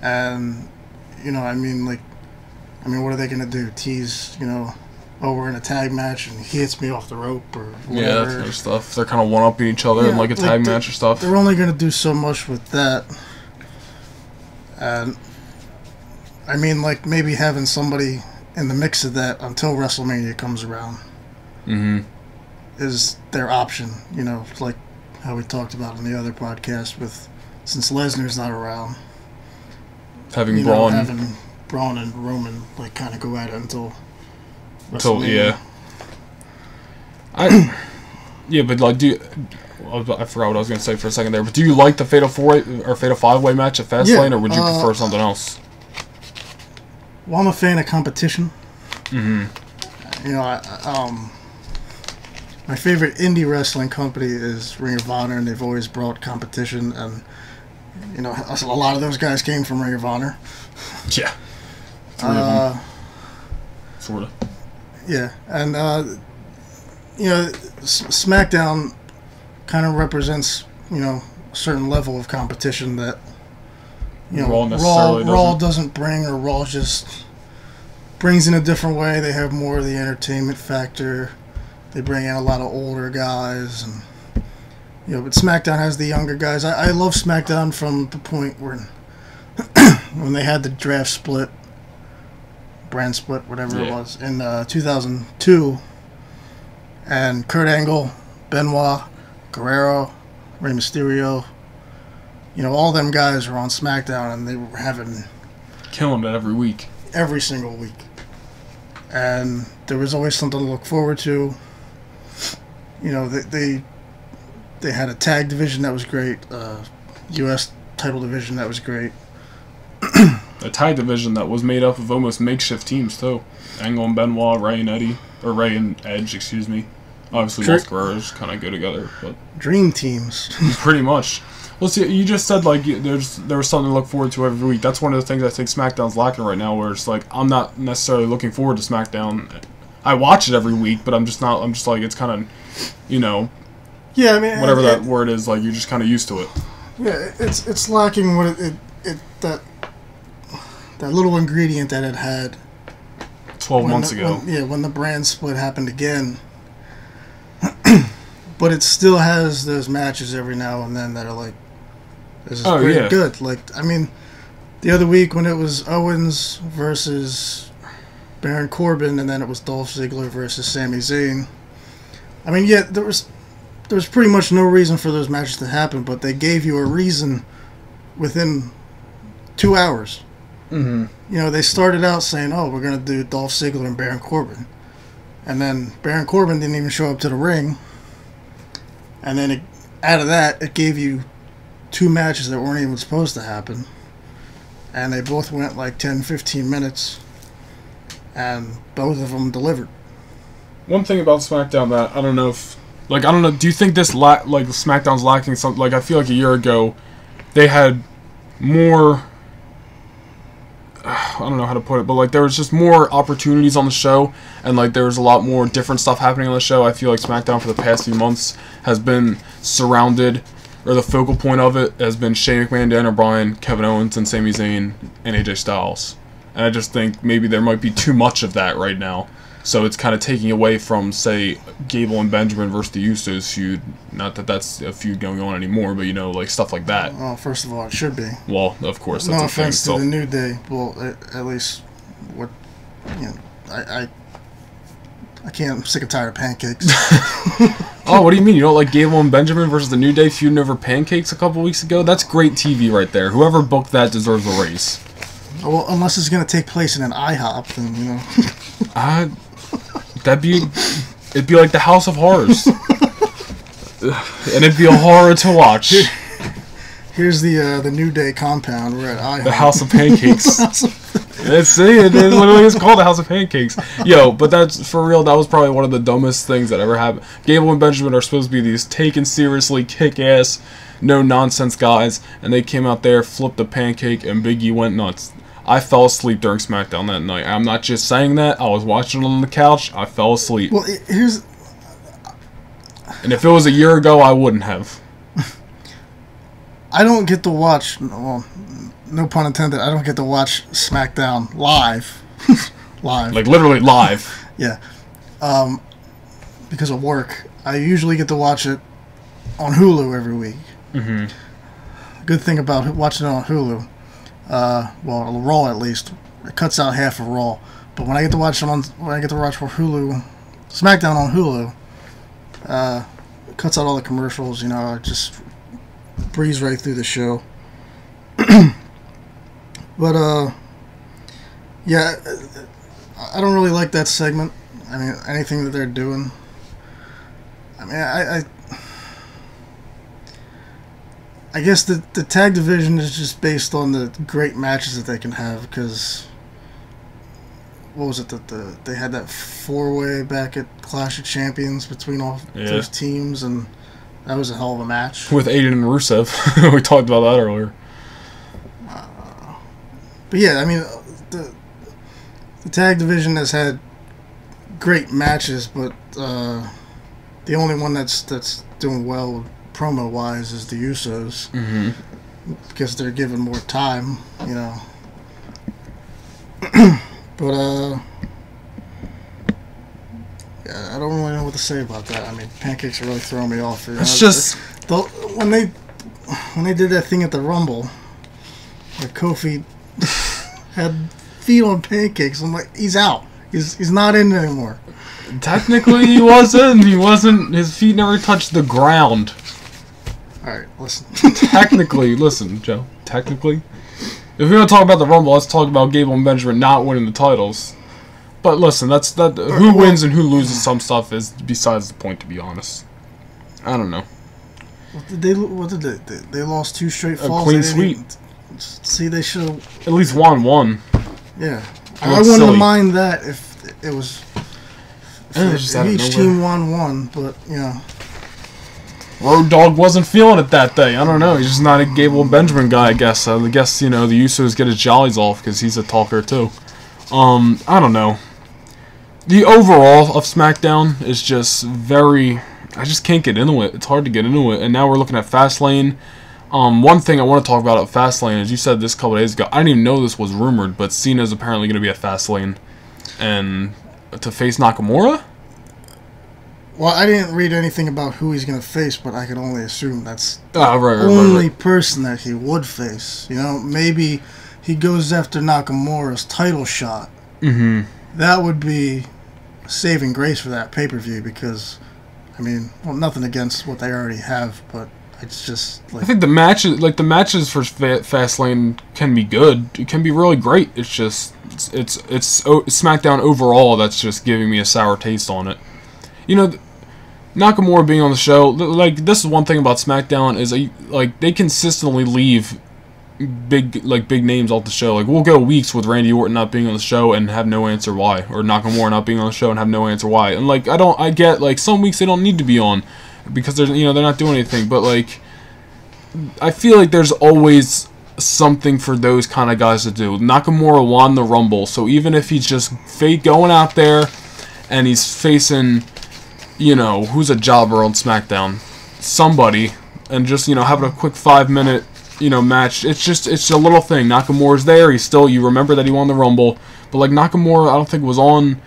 and, you know, I mean, what are they gonna do? Tease, you know, oh, we're in a tag match, and he hits me off the rope, or whatever. Yeah, that kind of stuff. They're kind of one-upping each other in, like, a tag match or stuff. They're only going to do so much with that. And, I mean, like, maybe having somebody in the mix of that until WrestleMania comes around is their option, you know, like how we talked about on the other podcast with, since Lesnar's not around, having Braun. You know, having Braun and Roman, like, kind of go at it I forgot what I was gonna say for a second there. But do you like the Fatal 5-Way match at Fastlane, or would you prefer something else? Well, I'm a fan of competition. You know, my favorite indie wrestling company is Ring of Honor, and they've always brought competition. And, you know, a lot of those guys came from Ring of Honor. Yeah, three of them. Sort of. Yeah, and, you know, SmackDown kind of represents, you know, a certain level of competition that, you know, Raw doesn't bring, or Raw just brings in a different way. They have more of the entertainment factor. They bring in a lot of older guys, and, you know, but SmackDown has the younger guys. I love SmackDown from the point where when they had the draft split, brand split, whatever it was, in 2002, and Kurt Angle, Benoit, Guerrero, Rey Mysterio, you know, all them guys were on SmackDown, and they were killing it every week. Every single week. And there was always something to look forward to. You know, they had a tag division that was great, U.S. title division that was great. A tag division that was made up of almost makeshift teams, too. Angle and Benoit, Ray and Edge, excuse me. Obviously, both Guerreros kind of go together. But dream teams. Pretty much. Well, see, you just said, like, there was something to look forward to every week. That's one of the things I think SmackDown's lacking right now, where it's like, I'm not necessarily looking forward to SmackDown. I watch it every week, but I'm just like, it's kind of, you know, yeah, I mean, whatever that word is, like, you're just kind of used to it. Yeah, it's lacking what that little ingredient that it had 12 months ago. When the brand split happened again. But it still has those matches every now and then that are like, this is pretty good. Like, I mean, the other week when it was Owens versus Baron Corbin, and then it was Dolph Ziggler versus Sami Zayn. I mean, yeah, there was pretty much no reason for those matches to happen, but they gave you a reason within 2 hours. You know, they started out saying, oh, we're going to do Dolph Ziggler and Baron Corbin. And then Baron Corbin didn't even show up to the ring. And then out of that, it gave you two matches that weren't even supposed to happen. And they both went like 10, 15 minutes. And both of them delivered. One thing about SmackDown that I don't know if... Like, I don't know, do you think this SmackDown's lacking something? Like, I feel like a year ago, they had more... I don't know how to put it, but like there was just more opportunities on the show, and like there was a lot more different stuff happening on the show. I feel like SmackDown for the past few months has been surrounded, or the focal point of it has been Shane McMahon, Dan O'Brien, Kevin Owens, and Sami Zayn, and AJ Styles. And I just think maybe there might be too much of that right now. So it's kind of taking away from, say, Gable and Benjamin versus the Usos feud. Not that that's a feud going on anymore, but, you know, like, stuff like that. Well, first of all, it should be. Well, of course, that's no a thing. No offense to the New Day. Well, at least, what, you know, I can't, I'm sick and tired of pancakes. Oh, what do you mean? You don't like Gable and Benjamin versus the New Day feuding over pancakes a couple weeks ago? That's great TV right there. Whoever booked that deserves a raise. Oh, well, unless it's going to take place in an IHOP, then, you know. It'd be like the House of Horrors. And it'd be a horror to watch. Here's the New Day compound. We're at IHOP. The House of Pancakes. It literally is called the House of Pancakes. Yo, but that's, for real, that was probably one of the dumbest things that ever happened. Gable and Benjamin are supposed to be these taken seriously, kick-ass, no-nonsense guys, and they came out there, flipped a pancake, and Big E went nuts. I fell asleep during SmackDown that night. I'm not just saying that. I was watching it on the couch. I fell asleep. Well, here's... And if it was a year ago, I wouldn't have. I don't get to watch... Well, no pun intended. I don't get to watch SmackDown live. Live. Like, literally live. Yeah. Because of work. I usually get to watch it on Hulu every week. Mm-hmm. Good thing about watching it on Hulu... well, Raw at least. It cuts out half of Raw. But when I get to watch it on, when I get to watch Hulu, SmackDown on Hulu, it cuts out all the commercials. You know, I just breeze right through the show. But yeah, I don't really like that segment. I mean, anything that they're doing. I mean, I guess the tag division is just based on the great matches that they can have, because what was it that they had that 4-way back at Clash of Champions between all those teams, and that was a hell of a match with Aiden and Rusev. We talked about that earlier. But yeah, I mean the tag division has had great matches, but the only one that's doing well promo-wise is the Usos, mm-hmm. because they're given more time, you know. But, yeah, I don't really know what to say about that. I mean, pancakes are really throwing me off. You know? It's just... When they did that thing at the Rumble, where Kofi had feet on pancakes, I'm like, he's out. He's not in anymore. Technically, he wasn't. He wasn't. His feet never touched the ground. Alright, listen. Technically, listen, Joe. Technically. If we want to talk about the Rumble, let's talk about Gable and Benjamin not winning the titles. But listen, who wins and who loses some stuff is besides the point, to be honest. I don't know. What did they lost 2 straight falls. A clean sweep. See, they should have... At least won. Yeah. I wouldn't have mind that if it was... If each team won one, but, you know... Road Dogg wasn't feeling it that day. I don't know. He's just not a Gable Benjamin guy, I guess. I guess, you know, the Usos get his jollies off because he's a talker, too. I don't know. The overall of SmackDown is just very... I just can't get into it. It's hard to get into it. And now we're looking at Fastlane. One thing I want to talk about at Fastlane, as you said this a couple days ago, I didn't even know this was rumored, but Cena's apparently going to be at Fastlane. And to face Nakamura? Well, I didn't read anything about who he's going to face, but I can only assume that's the only person that he would face. You know, maybe he goes after Nakamura's title shot. Mm-hmm. That would be saving grace for that pay-per-view because, I mean, well, nothing against what they already have, but it's just like... I think the matches for Fastlane can be good. It can be really great. It's just it's SmackDown overall that's just giving me a sour taste on it. You know, Nakamura being on the show, like, this is one thing about SmackDown is, like, they consistently leave big names off the show. Like, we'll go weeks with Randy Orton not being on the show and have no answer why, or Nakamura not being on the show and have no answer why. And, like, I get, like, some weeks they don't need to be on because they're, you know, they're not doing anything. But, like, I feel like there's always something for those kind of guys to do. Nakamura won the Rumble, so even if he's just fake going out there and he's facing, you know, who's a jobber on SmackDown, somebody, and just, you know, having a quick 5-minute, you know, match, it's just, it's a little thing. Nakamura's there, he's still, you remember that he won the Rumble, but like Nakamura, I don't think was on,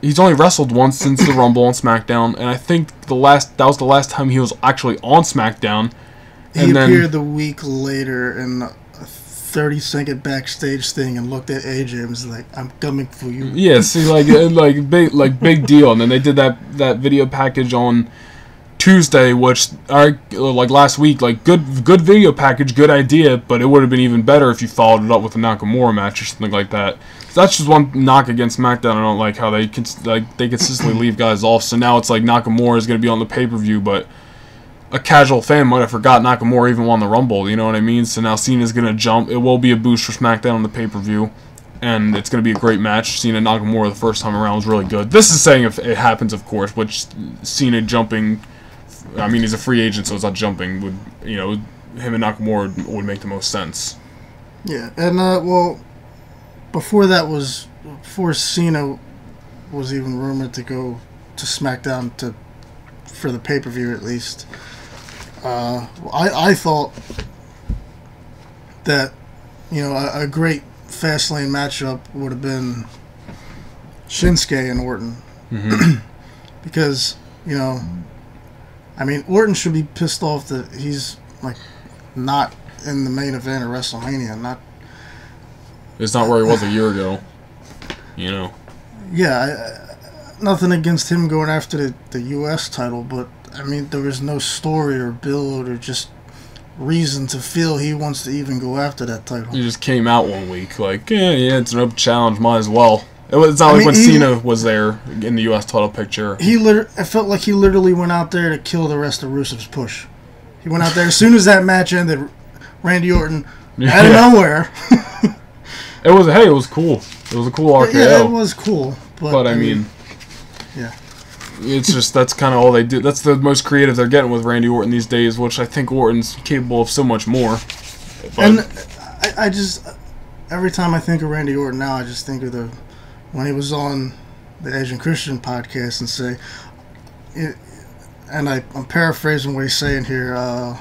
he's only wrestled once since the Rumble on SmackDown, and I think that was the last time he was actually on SmackDown. And he appeared the week later in a 30-second backstage thing and looked at AJ and was like, "I'm coming for you." Yeah, see, like big deal. And then they did that video package on Tuesday, which I like last week. Like good video package, good idea, but it would have been even better if you followed it up with a Nakamura match or something like that. So that's just one knock against SmackDown. I don't like how they they consistently leave guys off. So now it's like Nakamura is going to be on the pay-per-view, but a casual fan might have forgot Nakamura even won the Rumble, you know what I mean? So now Cena's going to jump. It will be a boost for SmackDown on the pay-per-view, and it's going to be a great match. Cena Nakamura the first time around was really good. This is saying if it happens, of course, which Cena jumping, I mean, he's a free agent, so it's not jumping. Would, you know, him and Nakamura would make the most sense. Yeah, and, well, before Cena was even rumored to go to SmackDown for the pay-per-view at least, I thought that, you know, a great fast lane matchup would have been Shinsuke and Orton. Mm-hmm. Because, you know, I mean, Orton should be pissed off that he's like not in the main event of WrestleMania. It's not where he was a year ago, you know. Yeah, nothing against him going after the U.S. title, but I mean, there was no story or build or just reason to feel he wants to even go after that title. He just came out one week, like, yeah, it's an open challenge, might as well. It's not like when Cena was there in the U.S. title picture. I felt like he literally went out there to kill the rest of Rusev's push. He went out there as soon as that match ended. Randy Orton, out of nowhere. It was cool. It was a cool RKO. Yeah, it was cool. But I mean, yeah. It's just, that's kind of all they do. That's the most creative they're getting with Randy Orton these days, which I think Orton's capable of so much more. But and I just, every time I think of Randy Orton now, I just think of when he was on the Asian Christian podcast and say, and I'm paraphrasing what he's saying here, I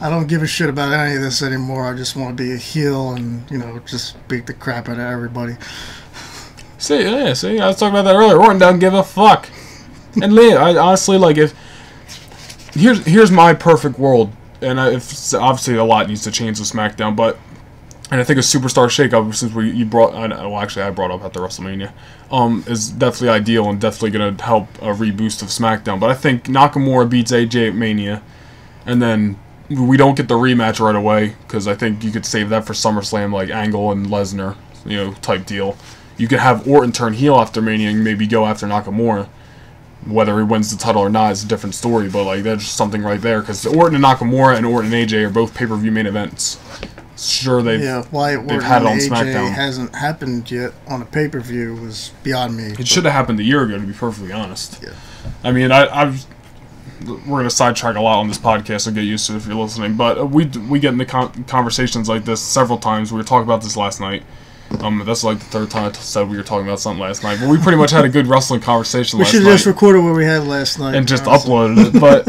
don't give a shit about any of this anymore. I just want to be a heel and, you know, just beat the crap out of everybody. See, I was talking about that earlier. Orton doesn't give a fuck. And Lee, I honestly, like, if here's my perfect world, and obviously a lot needs to change with SmackDown, but, and I think a superstar shakeup, since I brought up at the WrestleMania, is definitely ideal and definitely going to help a reboost of SmackDown. But I think Nakamura beats AJ at Mania, and then we don't get the rematch right away, because I think you could save that for SummerSlam, like Angle and Lesnar, you know, type deal. You could have Orton turn heel after Mania and maybe go after Nakamura. Whether he wins the title or not is a different story, but like, that's just something right there, because Orton and Nakamura and Orton and AJ are both pay-per-view main events. Sure, they've had it on SmackDown. Hasn't happened yet on a pay-per-view was beyond me. It should have happened a year ago, to be perfectly honest. Yeah. I mean, we're going to sidetrack a lot on this podcast, so get used to it if you're listening, but we get into conversations like this several times. We were talking about this last night. That's like the third time I said we were talking about something last night, but we pretty much had a good wrestling conversation last night. We should just record what we had last night. And just uploaded it, but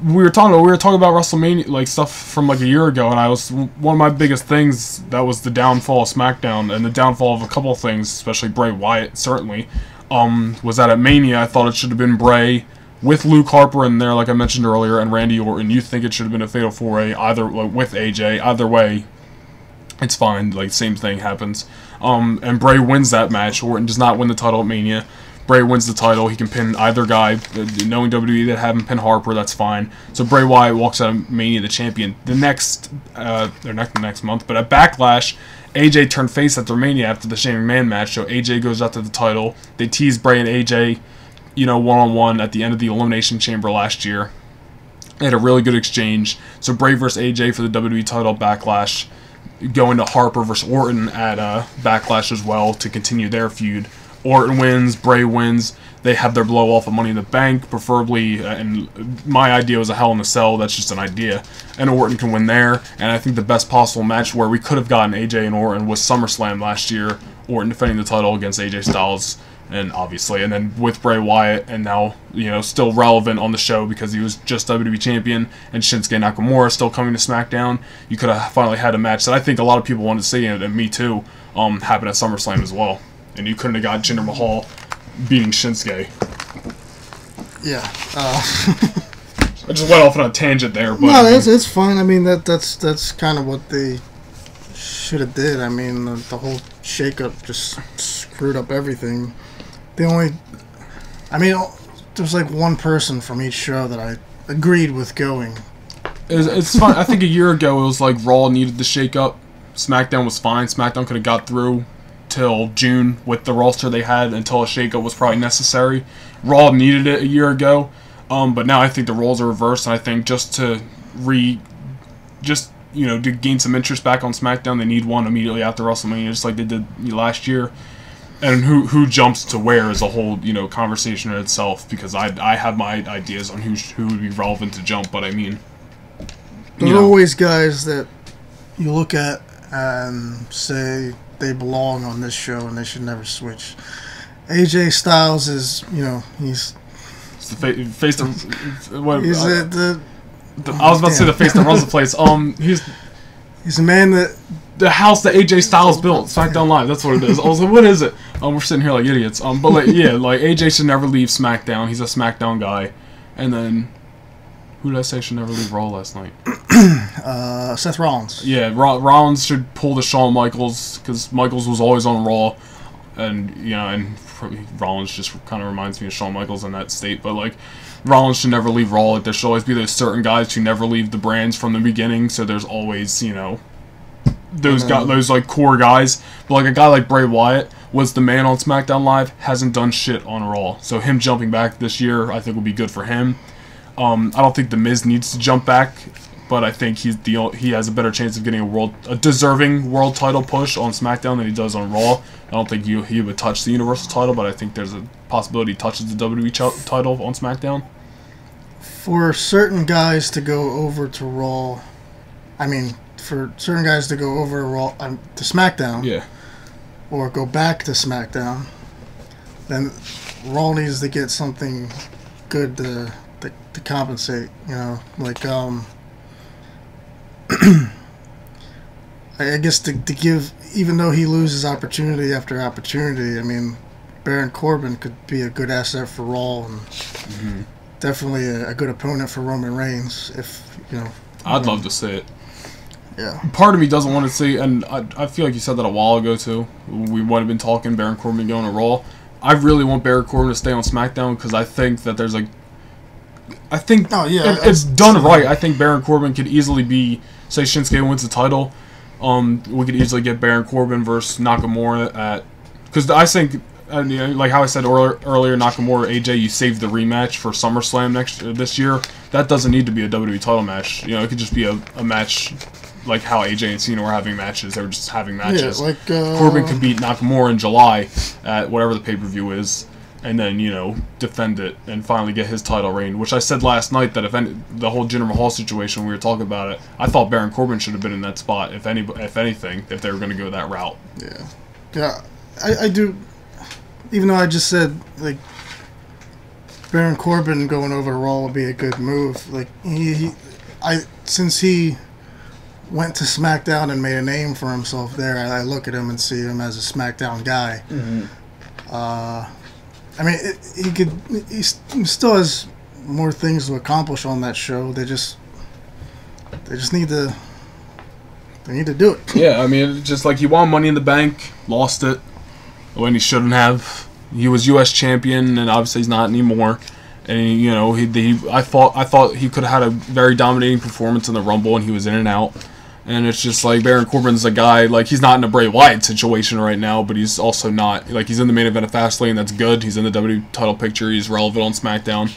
we were talking about WrestleMania, like stuff from like a year ago, and one of my biggest things, that was the downfall of SmackDown, and the downfall of a couple of things, especially Bray Wyatt, certainly, was that at Mania, I thought it should have been Bray with Luke Harper in there, like I mentioned earlier, and Randy Orton. You think it should have been a fatal four-way, either like, with AJ. Either way, it's fine. Like, same thing happens. And Bray wins that match. Orton does not win the title at Mania. Bray wins the title. He can pin either guy. Knowing WWE, that have him pin Harper, that's fine. So Bray Wyatt walks out of Mania the champion. Not the next month, but at Backlash, AJ turned face after Mania after the Shane McMahon match. So AJ goes after the title. They tease Bray and AJ, you know, one-on-one at the end of the Elimination Chamber last year. They had a really good exchange. So Bray versus AJ for the WWE title, Backlash. Going to Harper versus Orton at Backlash as well to continue their feud. Orton wins, Bray wins, they have their blow off of Money in the Bank, preferably, and my idea was a Hell in a Cell, that's just an idea, and Orton can win there, and I think the best possible match where we could have gotten AJ and Orton was SummerSlam last year, Orton defending the title against AJ Styles, and obviously, and then with Bray Wyatt, and now, you know, still relevant on the show because he was just WWE champion, and Shinsuke Nakamura still coming to SmackDown, you could have finally had a match that I think a lot of people wanted to see, and me too, happen at SummerSlam as well. And you couldn't have got Jinder Mahal beating Shinsuke. Yeah. I just went off on a tangent there. But no, it's fine. I mean, that's kind of what they should have did. I mean, the whole shakeup just screwed up everything. The only... I mean, there was like one person from each show that I agreed with going. It's fine. I think a year ago it was like Raw needed the shakeup. SmackDown was fine. SmackDown could have got through till June with the roster they had until a shakeup was probably necessary. Raw needed it a year ago, but now I think the roles are reversed, and I think just to to gain some interest back on SmackDown, they need one immediately after WrestleMania, just like they did last year. And who jumps to where is a whole conversation in itself, because I have my ideas on who would be relevant to jump, but I mean, there are always guys that you look at and say they belong on this show and they should never switch. AJ Styles is, he's the face that... I was about to say the face that runs the place. He's a man that... The house that AJ Styles built, SmackDown Live, that's what it is. I was like, what is it? We're sitting here like idiots. But like, yeah, like AJ should never leave SmackDown. He's a SmackDown guy. And then... Who did I say should never leave Raw last night? Seth Rollins. Yeah, Rollins should pull the Shawn Michaels, because Michaels was always on Raw, and and Rollins just kind of reminds me of Shawn Michaels in that state. But like, Rollins should never leave Raw. Like, there should always be those certain guys who never leave the brands from the beginning. So there's always those guys, those like core guys. But like a guy like Bray Wyatt was the man on SmackDown Live, hasn't done shit on Raw. So him jumping back this year, I think, will be good for him. I don't think The Miz needs to jump back, but I think he has a better chance of getting a deserving world title push on SmackDown than he does on Raw. I don't think he would touch the Universal title, but I think there's a possibility he touches the WWE title on SmackDown. For certain guys to go over to Raw, to SmackDown, yeah, or go back to SmackDown, then Raw needs to get something good to compensate, like, I guess to give, even though he loses opportunity after opportunity, I mean, Baron Corbin could be a good asset for Raw, and definitely a good opponent for Roman Reigns, if, I'd love to see it. Yeah. Part of me doesn't want to see, and I feel like you said that a while ago, too, we might have been talking Baron Corbin going to Raw. I really want Baron Corbin to stay on SmackDown, because I think that there's, it's done right. I think Baron Corbin could easily be, say Shinsuke wins the title, we could easily get Baron Corbin versus Nakamura at, because I think, like how I said earlier, Nakamura AJ, you saved the rematch for SummerSlam this year. That doesn't need to be a WWE title match. It could just be a match like how AJ and Cena were having matches. They were just having matches. Yeah, like, Corbin could beat Nakamura in July at whatever the pay-per-view is, and then, defend it and finally get his title reign, which I said last night that the whole Jinder Mahal situation, we were talking about it, I thought Baron Corbin should have been in that spot, if anything, if they were going to go that route. Yeah. Yeah, I do, even though I just said, like, Baron Corbin going over to Raw would be a good move, like, since he went to SmackDown and made a name for himself there, I look at him and see him as a SmackDown guy. I mean, he still has more things to accomplish on that show. They just need to. They need to do it. Yeah, I mean, just like he won Money in the Bank, lost it when he shouldn't have. He was U.S. champion, and obviously he's not anymore. And I thought he could have had a very dominating performance in the Rumble, and he was in and out. And it's just like Baron Corbin's a guy, like, he's not in a Bray Wyatt situation right now, but he's also not, like, he's in the main event of Fastlane, that's good, he's in the WWE title picture, he's relevant on SmackDown,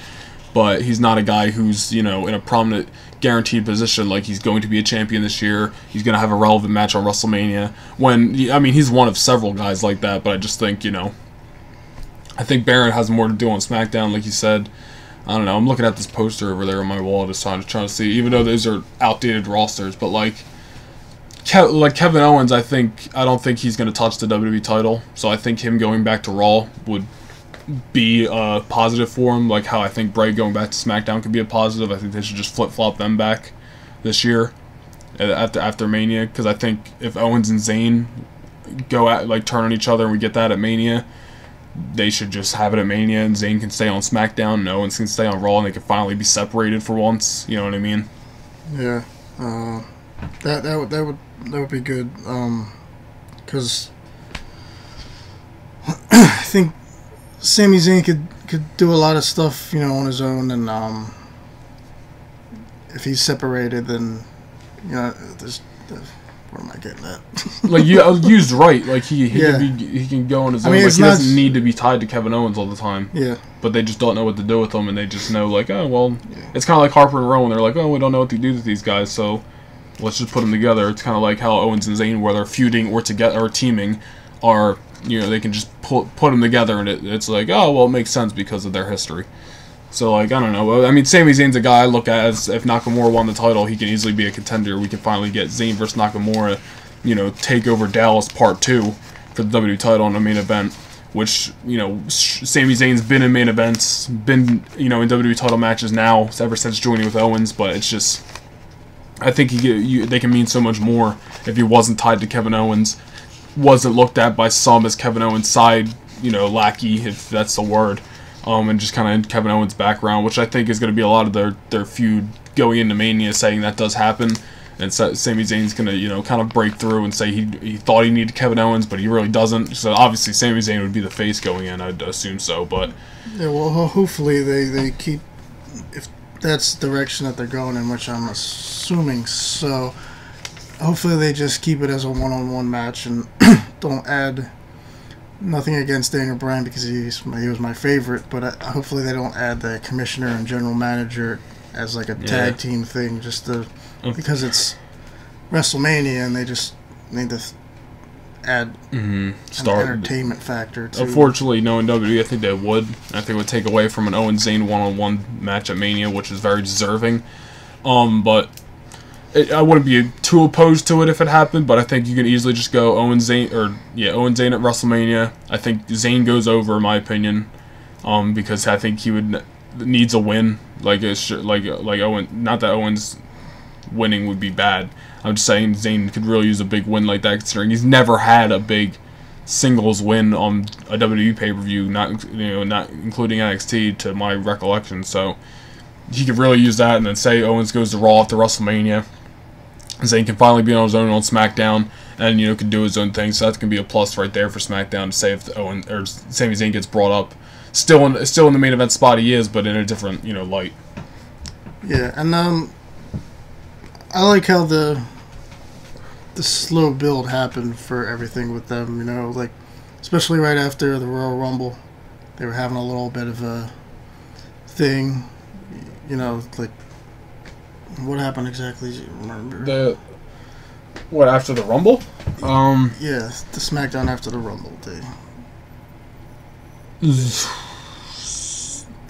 but he's not a guy who's, in a prominent, guaranteed position, like, he's going to be a champion this year, he's going to have a relevant match on WrestleMania, when, I mean, he's one of several guys like that, but I just think, I think Barrett has more to do on SmackDown, like you said. I don't know. I'm looking at this poster over there on my wall just trying to see, even though those are outdated rosters, but like, Kevin Owens, I don't think he's going to touch the WWE title, so I think him going back to Raw would be positive for him, like how I think Bray going back to SmackDown could be a positive. I think they should just flip-flop them back this year after Mania, because I think if Owens and Zayn go at, like, turn on each other and we get that at Mania, they should just have it at Mania and Zayn can stay on SmackDown and Owens can stay on Raw and they can finally be separated for once, you know what I mean? Yeah, that would be good, because I think Sami Zayn could do a lot of stuff, you know, on his own, and if he's separated, then, you know, what am I getting at? Like, you used right. Like, he can go on his own. I mean, like, he doesn't need to be tied to Kevin Owens all the time. Yeah. But they just don't know what to do with him, and they just know, like, oh, well, yeah. It's kind of like Harper and Rowan. They're like, oh, we don't know what to do with these guys, so let's just put them together. It's kind of like how Owens and Zayn, whether feuding or together or teaming, are, you know, they can just put them together, and it's like, oh, well, it makes sense because of their history. So, like, I don't know. I mean, Sami Zayn's a guy I look at as, if Nakamura won the title, he can easily be a contender. We can finally get Zayn versus Nakamura, you know, take over Dallas Part 2 for the WWE title in a main event, which, you know, Sami Zayn's been in main events, been, you know, in WWE title matches now, ever since joining with Owens, but it's just, I think they can mean so much more if he wasn't tied to Kevin Owens, wasn't looked at by some as Kevin Owens' side, you know, lackey, if that's the word. And just kind of Kevin Owens' background, which I think is going to be a lot of their feud going into Mania, saying that does happen, and Sami Zayn's going to, you know, kind of break through and say he thought he needed Kevin Owens, but he really doesn't. So obviously Sami Zayn would be the face going in, I'd assume so. But yeah, well, hopefully they keep, if that's the direction that they're going in, which I'm assuming so. Hopefully they just keep it as a one-on-one match and don't add. Nothing against Daniel Bryan, because he was my favorite, but hopefully they don't add the commissioner and general manager as like a tag team thing, just to, because it's WrestleMania and they just need to add an entertainment factor. Too. Unfortunately, knowing WWE, I think they would. I think it would take away from an Owen Zayn one-on-one match at Mania, which is very deserving. But I wouldn't be too opposed to it if it happened, but I think you can easily just go Owens Zayn at WrestleMania. I think Zayn goes over, in my opinion, because I think he needs a win. Like, it's like Owen. Not that Owens winning would be bad. I'm just saying Zayn could really use a big win like that, considering he's never had a big singles win on a WWE pay-per-view, not including NXT to my recollection. So he could really use that, and then say Owens goes to Raw after WrestleMania. Zayn can finally be on his own on SmackDown, and, you know, can do his own thing. So that's gonna be a plus right there for SmackDown, to say if Sami Zayn gets brought up, still in the main event spot he is, but in a different, you know, light. Yeah, and I like how the slow build happened for everything with them. You know, like especially right after the Royal Rumble, they were having a little bit of a thing. You know, like, what happened exactly? Do you remember? What, after the Rumble? Yeah, the SmackDown after the Rumble day.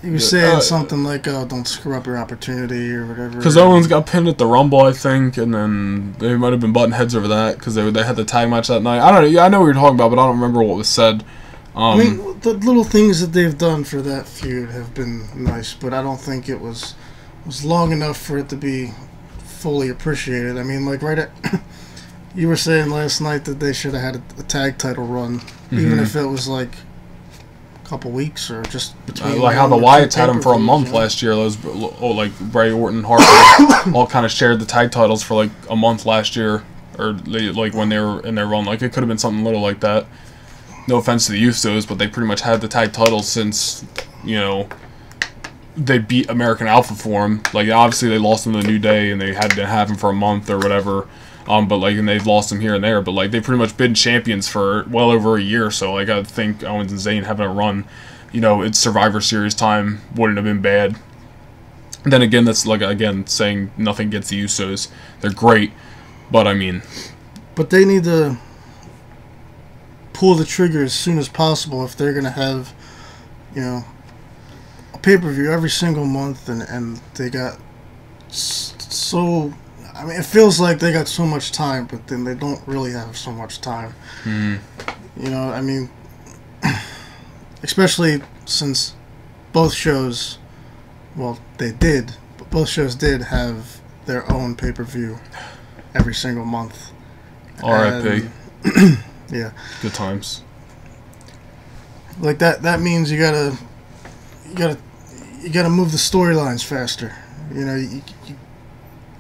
He was saying something like, oh, don't screw up your opportunity or whatever. Because Owens got pinned at the Rumble, I think, and then they might have been butting heads over that, because they had the tag match that night. I don't know, yeah, I know what you're talking about, but I don't remember what was said. I mean, the little things that they've done for that feud have been nice, but I don't think it was long enough for it to be fully appreciated. I mean, like, right at... you were saying last night that they should have had a tag title run, even if it was, like, a couple weeks or just... like how the Wyatts had them for a month last year. Those, like, Bray Orton, Harper, all kind of shared the tag titles for, like, a month last year, or, like, when they were in their run. Like, it could have been something little like that. No offense to the Usos, but they pretty much had the tag titles since, you know, they beat American Alpha for them. Like, obviously they lost them to the New Day, and they had to have them for a month or whatever. But, like, and they've lost them here and there. But, like, they've pretty much been champions for well over a year. So, like, I think Owens and Zayn having a run, you know, it's Survivor Series time, wouldn't have been bad. And then again, that's, like, again, saying nothing against the Usos. They're great. But, I mean... But they need to... pull the trigger as soon as possible if they're going to have you know, a pay-per-view every single month, and they got so... I mean, it feels like they got so much time, but then they don't really have so much time. Mm. You know, I mean, especially since both shows, well, they did, but both shows did have their own pay-per-view every single month. RIP. Yeah. Good times. Like that means you gotta move the storylines faster. You know,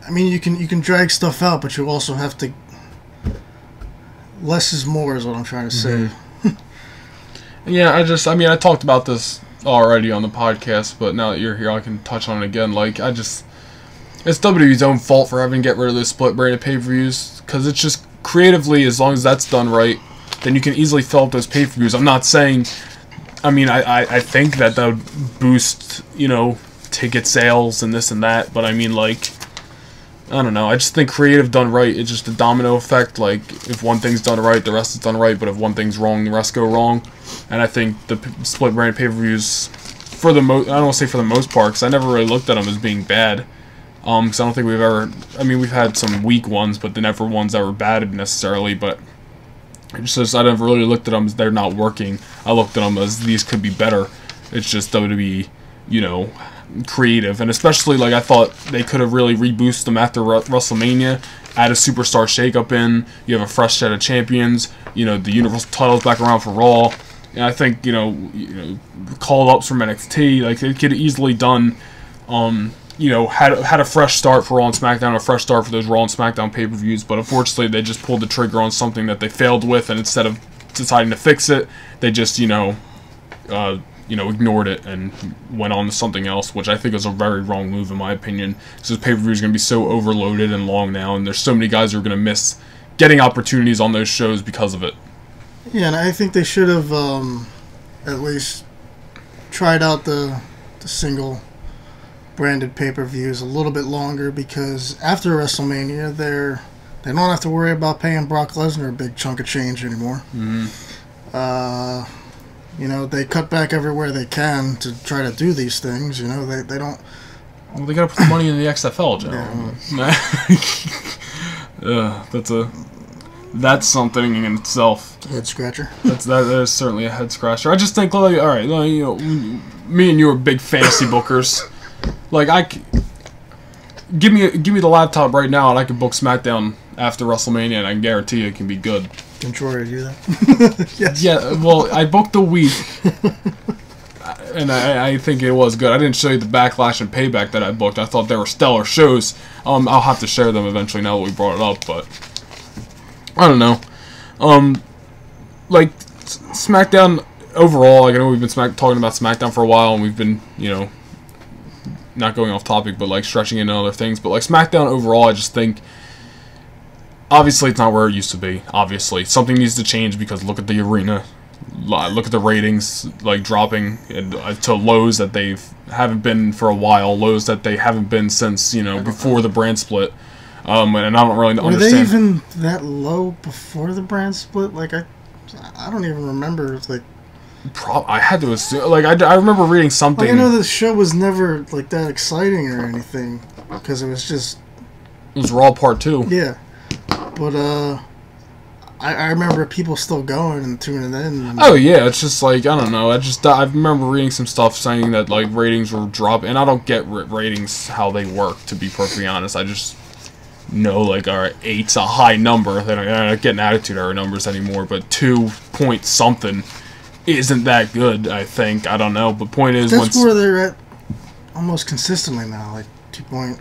I mean, you can drag stuff out, but you also have to... Less is more is what I'm trying to say. Mm-hmm. Yeah, I talked about this already on the podcast, but now that you're here, I can touch on it again. Like, it's WWE's own fault for having to get rid of those split-braided pay-per-views, because it's just creatively, as long as that's done right, then you can easily fill up those pay-per-views. I'm not saying... I mean, I think that would boost, you know, ticket sales and this and that, but I mean, like... I don't know. I just think creative done right, it's just a domino effect. Like, if one thing's done right, the rest is done right. But if one thing's wrong, the rest go wrong. And I think the split-brand pay-per-views, I don't say for the most part, because I never really looked at them as being bad. Because I don't think we've ever... I mean, we've had some weak ones, but they're never ones that were bad necessarily. But it's just I never really looked at them as they're not working. I looked at them as these could be better. It's just WWE, you know... creative, and especially, like, I thought they could have really reboosted them after WrestleMania, add a superstar shakeup in, you have a fresh set of champions, you know, the Universal title's back around for Raw, and I think, you know call-ups from NXT, like, they could have easily done, you know, had a fresh start for Raw and SmackDown, a fresh start for those Raw and SmackDown pay-per-views, but unfortunately they just pulled the trigger on something that they failed with, and instead of deciding to fix it, they just, you know, ignored it and went on to something else, which I think is a very wrong move in my opinion. Because this pay-per-view is going to be so overloaded and long now, and there's so many guys who are going to miss getting opportunities on those shows because of it. Yeah, and I think they should have at least tried out the single-branded pay-per-views a little bit longer, because after WrestleMania, they don't have to worry about paying Brock Lesnar a big chunk of change anymore. Mm-hmm. You know, they cut back everywhere they can to try to do these things. You know, they don't... Well, they got to put the money in the XFL, John. Yeah. That's something in itself. Head scratcher. That is certainly a head scratcher. I just think, like, all right, like, you know, me and you are big fantasy bookers. Like, give me the laptop right now, and I can book SmackDown after WrestleMania, and I can guarantee you it can be good. I'm sure I do that. Yes. Yeah, well, I booked the week, and I think it was good. I didn't show you the Backlash and Payback that I booked. I thought they were stellar shows. I'll have to share them eventually now that we brought it up, but I don't know. Like, SmackDown overall, like, I know we've been talking about SmackDown for a while, and we've been, you know, not going off topic, but, like, stretching into other things. But, like, SmackDown overall, I just think... Obviously, it's not where it used to be, obviously. Something needs to change, because look at the arena. Look at the ratings, like, dropping to lows that they haven't been for a while. Lows that they haven't been since, you know, before the brand split. And I don't really understand. Were they even that low before the brand split? Like, I don't even remember. Like, I had to assume. Like, I remember reading something. Like, I know the show was never, like, that exciting or anything, because it was just... It was Raw Part 2. Yeah. But, I remember people still going and tuning in. And oh, yeah, it's just like, I don't know. I remember reading some stuff saying that, like, ratings were dropping. And I don't get ratings, how they work, to be perfectly honest. I just know, like, all right, 8's a high number. They're not getting attitude error numbers anymore. But 2 point something isn't that good, I think. I don't know. But point is... That's where they're at almost consistently now. Like, 2 point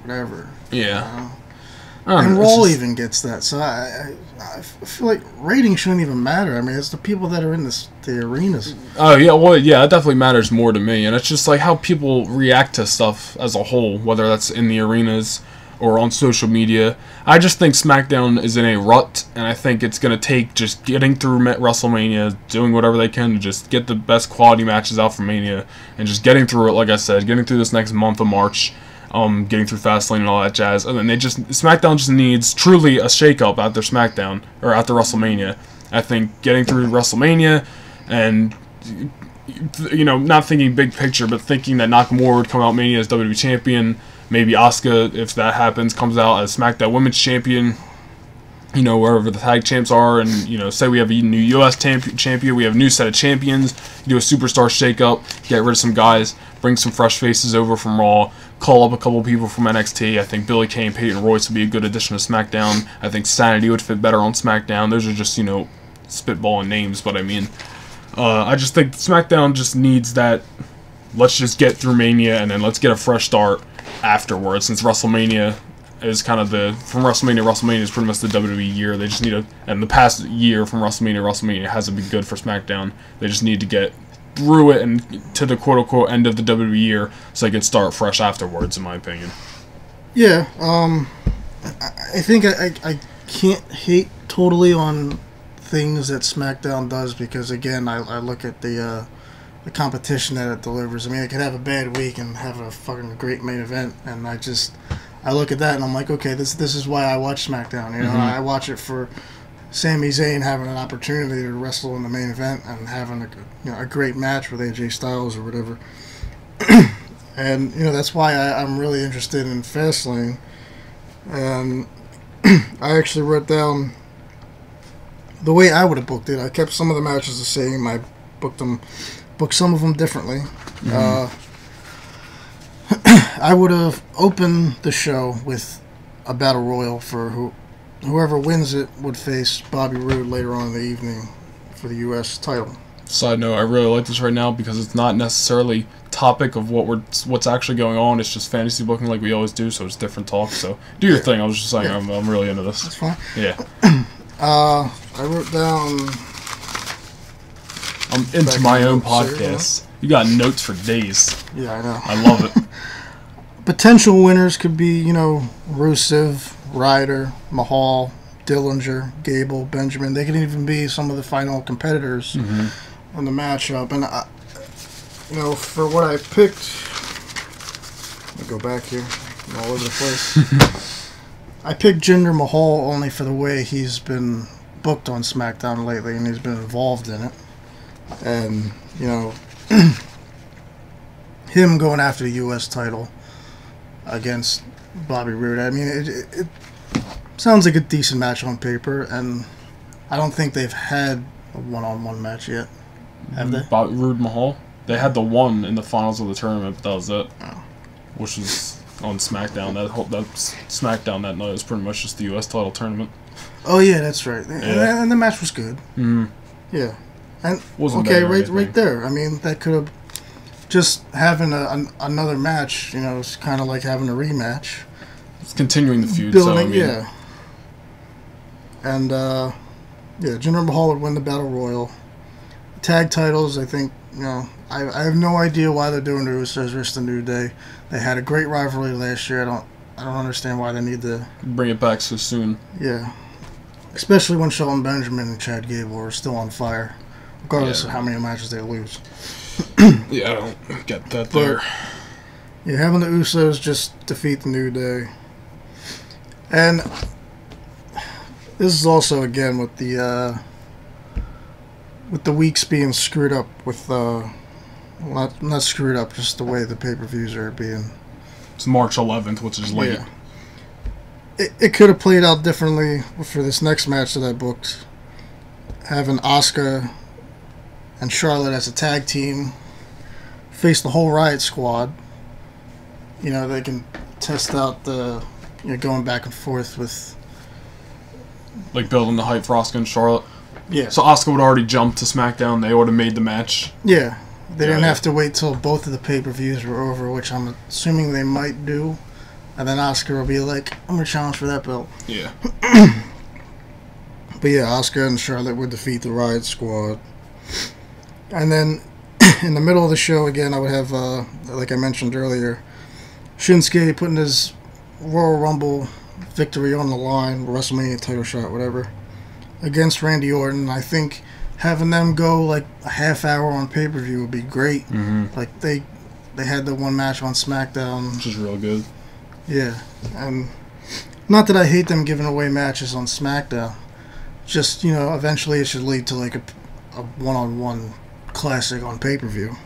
whatever. Yeah. You know? And Raw even gets that, so I feel like ratings shouldn't even matter. I mean, it's the people that are in the arenas. Oh, yeah, well, yeah, it definitely matters more to me, and it's just, like, how people react to stuff as a whole, whether that's in the arenas or on social media. I just think SmackDown is in a rut, and I think it's going to take just getting through WrestleMania, doing whatever they can to just get the best quality matches out for Mania, and just getting through it, like I said, getting through this next month of March, getting through Fastlane and all that jazz, and then SmackDown just needs truly a shake-up after SmackDown, or after WrestleMania. I think getting through WrestleMania and you know, not thinking big picture, but thinking that Nakamura would come out Mania as WWE Champion. Maybe Asuka, if that happens, comes out as SmackDown Women's Champion. You know, wherever the tag champs are, and, you know, say we have a new U.S. champion, we have a new set of champions, you do a superstar shakeup, get rid of some guys, bring some fresh faces over from Raw, call up a couple people from NXT. I think Billy Kane, Peyton Royce would be a good addition to SmackDown. I think Sanity would fit better on SmackDown. Those are just, you know, spitballing names, but I mean, I just think SmackDown just needs that, let's just get through Mania, and then let's get a fresh start afterwards, since WrestleMania is kind of the, from WrestleMania to WrestleMania is pretty much the WWE year. They just need to, and the past year from WrestleMania to WrestleMania hasn't been good for SmackDown. They just need to get through it and to the quote-unquote end of the WWE year so they can start fresh afterwards, in my opinion. Yeah, I think I can't hate totally on things that SmackDown does because, again, I look at the competition that it delivers. I mean, it could have a bad week and have a fucking great main event, and I look at that and I'm like, okay, this is why I watch SmackDown. You know, mm-hmm. I watch it for Sami Zayn having an opportunity to wrestle in the main event and having a great match with AJ Styles or whatever. And you know, that's why I'm really interested in Fastlane. And I actually wrote down the way I would have booked it. I kept some of the matches the same. I booked some of them differently. Mm-hmm. I would have opened the show with a battle royal for whoever wins it would face Bobby Roode later on in the evening for the U.S. title. Side note, I really like this right now because it's not necessarily topic of what's actually going on. It's just fantasy booking like we always do, so it's different talk. So do your thing. I was just saying, yeah. I'm really into this. That's fine. Yeah. I wrote down... I'm into my own podcast. You got notes for days. Yeah, I know. I love it. Potential winners could be, you know, Rusev, Ryder, Mahal, Dillinger, Gable, Benjamin. They could even be some of the final competitors mm-hmm. on the matchup. And, you know, for what I picked... Let me go back here. I'm all over the place. I picked Jinder Mahal only for the way he's been booked on SmackDown lately, and he's been involved in it. And, you know... him going after the U.S. title against Bobby Roode. I mean, it sounds like a decent match on paper, and I don't think they've had a one-on-one match yet, have they? Bobby Roode Mahal? They had the one in the finals of the tournament, but that was it. Oh. Which was on SmackDown. That SmackDown that night was pretty much just the U.S. title tournament. Oh, yeah, that's right. Yeah. And the match was good. Mm-hmm. Yeah. And okay, right there. I mean, that could have just having another match. You know, it's kind of like having a rematch. It's continuing the feud. Building, so, I mean, yeah. And yeah, Jinder Mahal would win the Battle Royal. Tag titles, I think. You know, I have no idea why they're doing the Usos versus the New Day. They had a great rivalry last year. I don't understand why they need to bring it back so soon. Yeah, especially when Shelton Benjamin and Chad Gable are still on fire. Regardless of how many matches they lose. Yeah, I don't get that there. Yeah, having the Usos just defeat the New Day. And this is also, again, with the weeks being screwed up with, well, not screwed up, just the way the pay-per-views are being. It's March 11th, which is late. Yeah. It could have played out differently for this next match that I booked. Having Asuka and Charlotte as a tag team face the whole Riot Squad. You know, they can test out the, you know, going back and forth with... Like building the hype for Asuka and Charlotte? Yeah. So Asuka would already jump to SmackDown, they would have made the match? Yeah. They didn't have to wait till both of the pay-per-views were over, which I'm assuming they might do. And then Asuka will be like, I'm going to challenge for that belt. Yeah. But yeah, Asuka and Charlotte would defeat the Riot Squad. And then, in the middle of the show, again, I would have, like I mentioned earlier, Shinsuke putting his Royal Rumble victory on the line, WrestleMania title shot, whatever, against Randy Orton. I think having them go, like, a half hour on pay-per-view would be great. Mm-hmm. Like, they had the one match on SmackDown. Which is real good. Yeah. And not that I hate them giving away matches on SmackDown. Just, you know, eventually it should lead to, like, a one-on-one Classic on pay-per-view,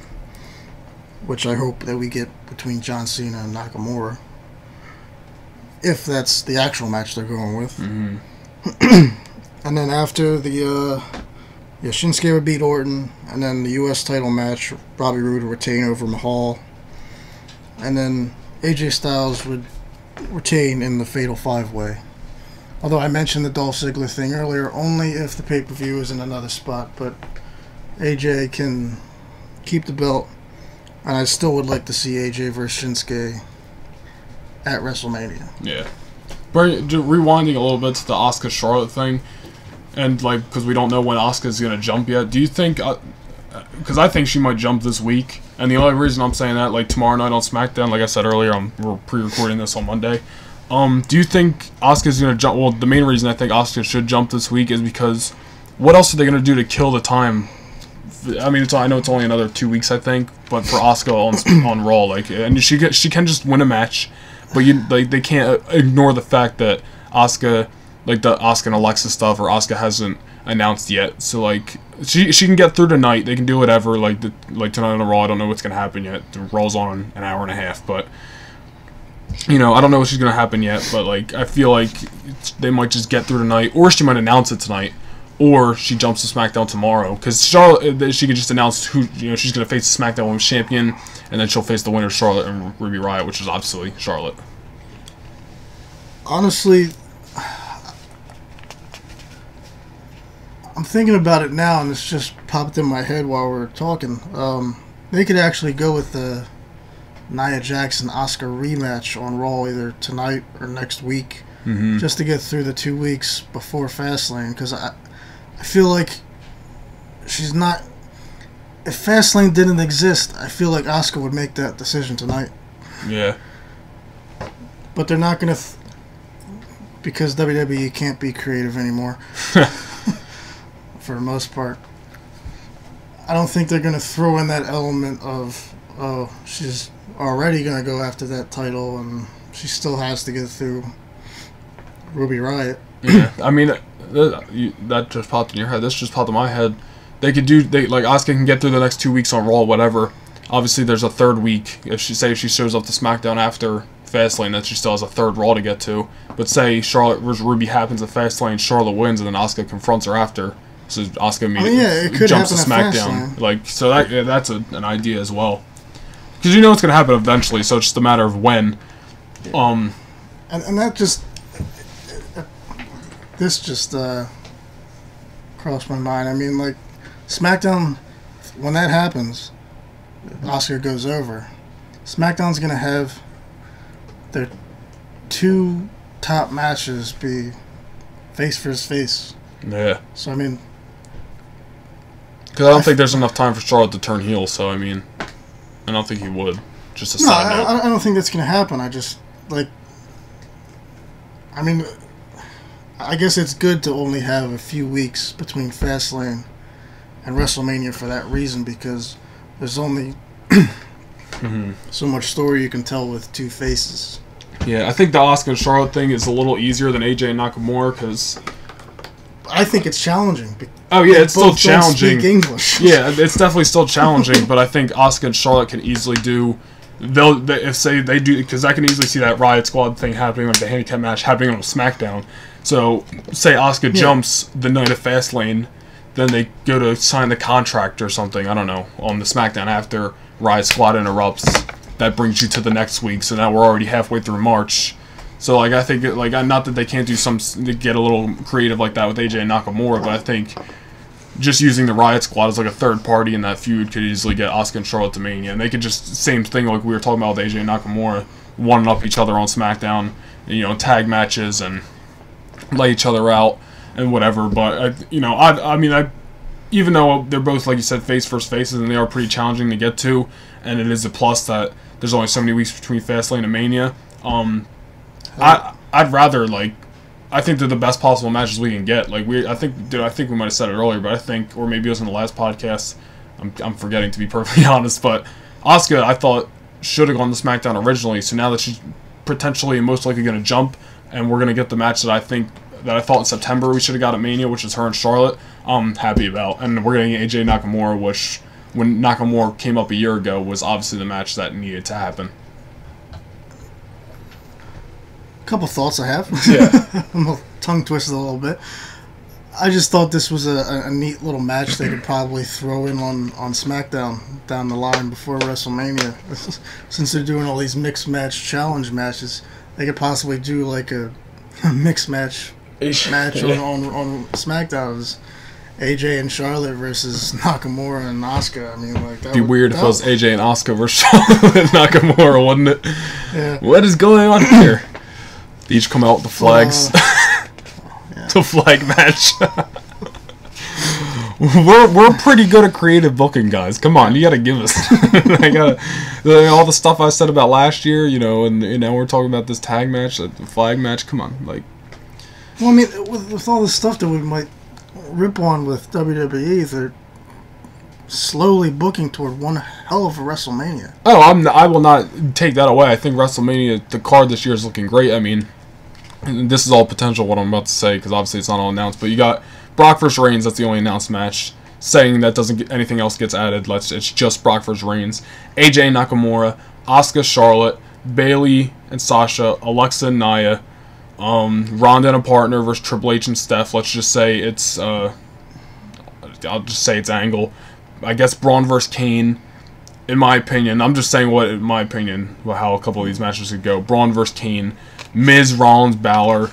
which I hope that we get between John Cena and Nakamura, if that's the actual match they're going with. Mm-hmm. And then after the Shinsuke would beat Orton, and then the U.S. title match, Bobby Roode would retain over Mahal, and then AJ Styles would retain in the Fatal 5-Way. Although I mentioned the Dolph Ziggler thing earlier, only if the pay-per-view is in another spot, but AJ can keep the belt, and I still would like to see AJ versus Shinsuke at WrestleMania. Yeah. Rewinding a little bit to the Asuka Charlotte thing, and like, because we don't know when Asuka's going to jump yet, do you think, because I think she might jump this week, and the only reason I'm saying that, like tomorrow night on SmackDown, like I said earlier, we're pre-recording this on Monday, do you think Asuka's going to jump? Well, the main reason I think Asuka should jump this week is because what else are they going to do to kill the time? I mean, I know it's only another 2 weeks, I think, but for Asuka on Raw, like, and she can just win a match, but they can't ignore the fact that Asuka, like the Asuka and Alexa stuff, or Asuka hasn't announced yet. So like, she can get through tonight. They can do whatever. Like tonight on Raw, I don't know what's gonna happen yet. The Raw's on in an hour and a half, but you know, I don't know what's gonna happen yet. But like, I feel like they might just get through tonight, or she might announce it tonight. Or she jumps to SmackDown tomorrow, because Charlotte, she could just announce who, you know, she's going to face the SmackDown Women's Champion, and then she'll face the winner, Charlotte and Ruby Riott, which is obviously Charlotte. Honestly, I'm thinking about it now, and it's just popped in my head while we were talking. They could actually go with the Nia Jax and Asuka rematch on Raw either tonight or next week, mm-hmm. just to get through the 2 weeks before Fastlane, because I feel like she's not... If Fastlane didn't exist, I feel like Asuka would make that decision tonight. Yeah. But they're not going to... because WWE can't be creative anymore. For the most part. I don't think they're going to throw in that element of, oh, she's already going to go after that title, and she still has to get through Ruby Riott. Yeah, I mean... that just popped in your head. This just popped in my head. They could do... like, Asuka can get through the next 2 weeks on Raw, whatever. Obviously, there's a third week. If she... say she shows up to SmackDown after Fastlane, that she still has a third Raw to get to. But say Charlotte versus Ruby happens at Fastlane, Charlotte wins, and then Asuka confronts her after. So Asuka immediately jumps to SmackDown. Like, so that's an idea as well. Because you know it's going to happen eventually, so it's just a matter of when. And that just... this just crossed my mind. I mean, like, SmackDown, when that happens, Asuka goes over. SmackDown's going to have their two top matches be face versus face. Yeah. So, I mean... because I don't think there's enough time for Charlotte to turn heel, so, I mean, I don't think he would. Just a side note. I don't think that's going to happen. I just, like... I mean... I guess it's good to only have a few weeks between Fastlane and WrestleMania for that reason, because there's only so much story you can tell with two faces. Yeah, I think the Asuka and Charlotte thing is a little easier than AJ and Nakamura, because... I think it's challenging. Oh, yeah, it's still challenging. Both don't speak English. Yeah, it's definitely still challenging, but I think Asuka and Charlotte can easily do... They do, because I can easily see that Riot Squad thing happening, like the handicap match happening on SmackDown. So, say Asuka jumps the night of Fastlane, then they go to sign the contract or something, I don't know, on the SmackDown after Riot Squad interrupts. That brings you to the next week, so now we're already halfway through March. So, like, I think, like, not that they can't do some, get a little creative like that with AJ and Nakamura, but I think just using the Riot Squad as, like, a third party in that feud could easily get Asuka and Charlotte to Mania. And they could just, same thing like we were talking about with AJ and Nakamura, one-up each other on SmackDown, you know, tag matches and... lay each other out and whatever, but I mean, even though they're both, like you said, face versus faces, and they are pretty challenging to get to, and it is a plus that there's only so many weeks between Fastlane and Mania. I'd rather, like, I think they're the best possible matches we can get. Like, I think we might have said it earlier, but I think, or maybe it was in the last podcast. I'm forgetting, to be perfectly honest, but Asuka, I thought, should have gone to SmackDown originally. So now that she's potentially and most likely going to jump, and we're going to get the match that I thought in September we should have got at Mania, which is her and Charlotte, I'm happy about. And we're going to get AJ Nakamura, which when Nakamura came up a year ago was obviously the match that needed to happen. A couple thoughts I have. Yeah. I'm tongue twisted a little bit. I just thought this was a neat little match they could probably throw in on SmackDown down the line before WrestleMania. Since they're doing all these mixed match challenge matches, they could possibly do like a mixed match match on SmackDown. AJ and Charlotte versus Nakamura and Asuka. I mean, like, that would be weird if it was AJ and Asuka versus Charlotte and Nakamura, wouldn't it? Yeah. What is going on here? They each come out with the flags. The flag match. We're pretty good at creative booking, guys. Come on, you gotta give us. All the stuff I said about last year, you know, and you know we're talking about this tag match, the flag match. Come on, like. Well, I mean, with all the stuff that we might rip on with WWE, they're slowly booking toward one hell of a WrestleMania. Oh, I will not take that away. I think WrestleMania, the card this year is looking great. I mean. And this is all potential, what I'm about to say, because obviously it's not all announced, but you got Brock vs. Reigns, that's the only announced match, saying that doesn't get, anything else gets added, it's just Brock vs. Reigns, AJ Nakamura, Asuka, Charlotte, Bayley and Sasha, Alexa and Nia, Ronda and a partner versus Triple H and Steph, let's just say it's, I'll just say it's Angle, I guess Braun vs. Kane, in my opinion, I'm just saying what, in my opinion, how a couple of these matches could go, Braun vs. Kane, Miz, Rollins, Balor.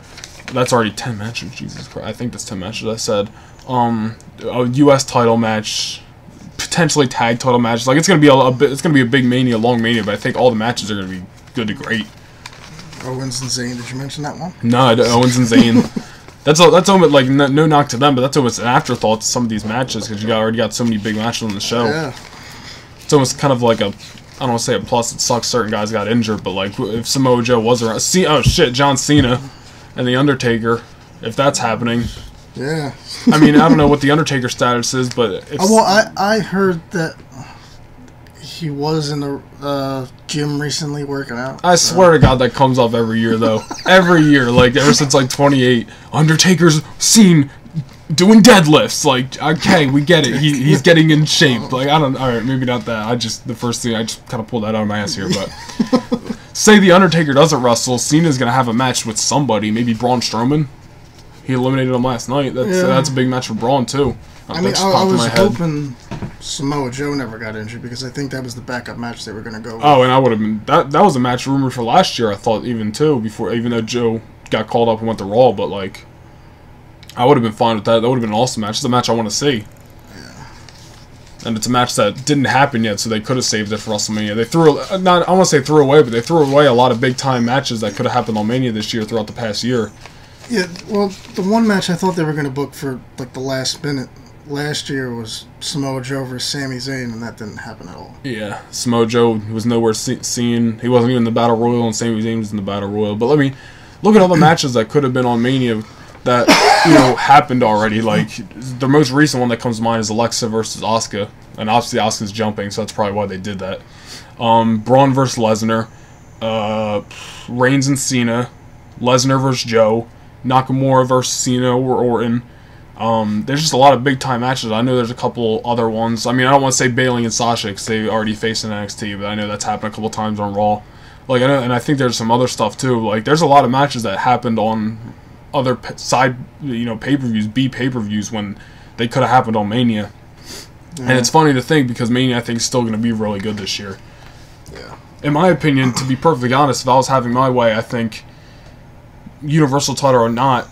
That's already 10 matches. Jesus Christ. I think that's 10 matches, I said. A U.S. title match. Potentially tag title matches. Like, it's going to be a big mania, long mania, but I think all the matches are going to be good to great. Owens and Zayn. Did you mention that one? No, Owens and Zayn. That's almost, like, no knock to them, but that's almost an afterthought to some of these matches, because you already got so many big matches on the show. Yeah. It's almost kind of like a... I don't want to say it, plus it sucks certain guys got injured, but like, if Samoa Joe was around... oh shit, John Cena and The Undertaker, if that's happening... Yeah. I mean, I don't know what The Undertaker status is, but... If well, I heard that he was in the gym recently working out. I swear to God that comes off every year, though. Every year, like, ever since, like, 28, Undertaker's seen doing deadlifts, like, okay, we get it. He's getting in shape. Like, I don't... Alright, maybe not that. The first thing, I just kind of pulled that out of my ass here, but... Say The Undertaker doesn't wrestle, Cena's gonna have a match with somebody. Maybe Braun Strowman? He eliminated him last night. That's a big match for Braun, too. I mean, I was hoping Samoa Joe never got injured, because I think that was the backup match they were gonna go with. Oh, and I would have been... That was a match rumored for last year, I thought, even, too, before... Even though Joe got called up and went to Raw, but, like... I would have been fine with that. That would have been an awesome match. It's a match I want to see. Yeah. And it's a match that didn't happen yet, so they could have saved it for WrestleMania. They threw... Not, I want to say threw away, but they threw away a lot of big-time matches that could have happened on Mania this year throughout the past year. Yeah, well, the one match I thought they were going to book for, like, the last minute last year was Samoa Joe versus Sami Zayn, and that didn't happen at all. Yeah, Samoa Joe was nowhere seen. He wasn't even in the Battle Royal, and Sami Zayn was in the Battle Royal. But let me... Look at all the matches that could have been on Mania... that, you know, happened already. Like, the most recent one that comes to mind is Alexa versus Asuka, and obviously Asuka's jumping, so that's probably why they did that. Braun versus Lesnar, Reigns and Cena, Lesnar versus Joe, Nakamura versus Cena or Orton. There's just a lot of big time matches. I know there's a couple other ones. I mean, I don't want to say Bayley and Sasha because they already faced in NXT, but I know that's happened a couple times on Raw. Like, I know, and I think there's some other stuff too. Like, there's a lot of matches that happened on other side, you know, pay-per-views, B pay-per-views when they could have happened on Mania. Yeah. And it's funny to think because Mania, I think, is still going to be really good this year. Yeah. In my opinion, to be perfectly honest, if I was having my way, I think Universal title or not,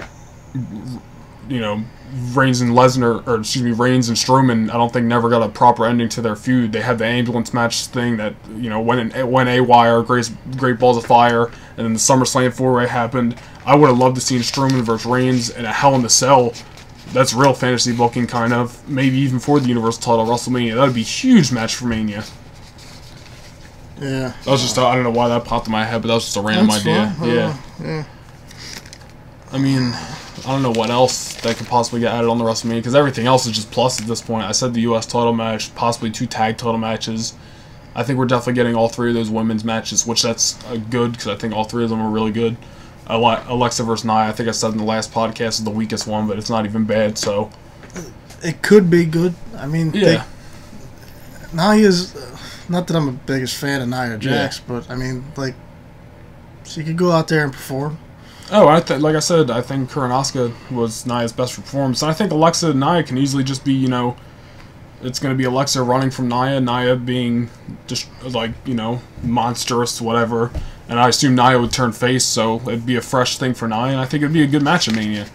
you know, Reigns and Strowman, I don't think never got a proper ending to their feud. They had the ambulance match thing that, you know, went AWOW, Great Balls of Fire, and then the SummerSlam 4-way happened. I would have loved to see Strowman versus Reigns in a Hell in a Cell. That's real fantasy booking, kind of. Maybe even for the Universal title, WrestleMania. That would be a huge match for Mania. Yeah. That was just, I don't know why that popped in my head, but that was just a random idea. Yeah. I mean... I don't know what else that could possibly get added on the WrestleMania, because everything else is just plus at this point. I said the U.S. title match, possibly 2 tag title matches. I think we're definitely getting all 3 of those women's matches, which that's good, because I think all 3 of them are really good. Alexa versus Nia, I think I said in the last podcast, is the weakest one, but it's not even bad, so... It could be good. I mean, yeah. Nia's, not that I'm a biggest fan of Nia Jax, but I mean, like, she could go out there and perform. Oh, like I said, I think her and Asuka was Nia's best performance, and I think Alexa and Nia can easily just be, you know, it's going to be Alexa running from Nia, Nia being just like, you know, monstrous, whatever, and I assume Nia would turn face, so it'd be a fresh thing for Nia, and I think it'd be a good match at Mania.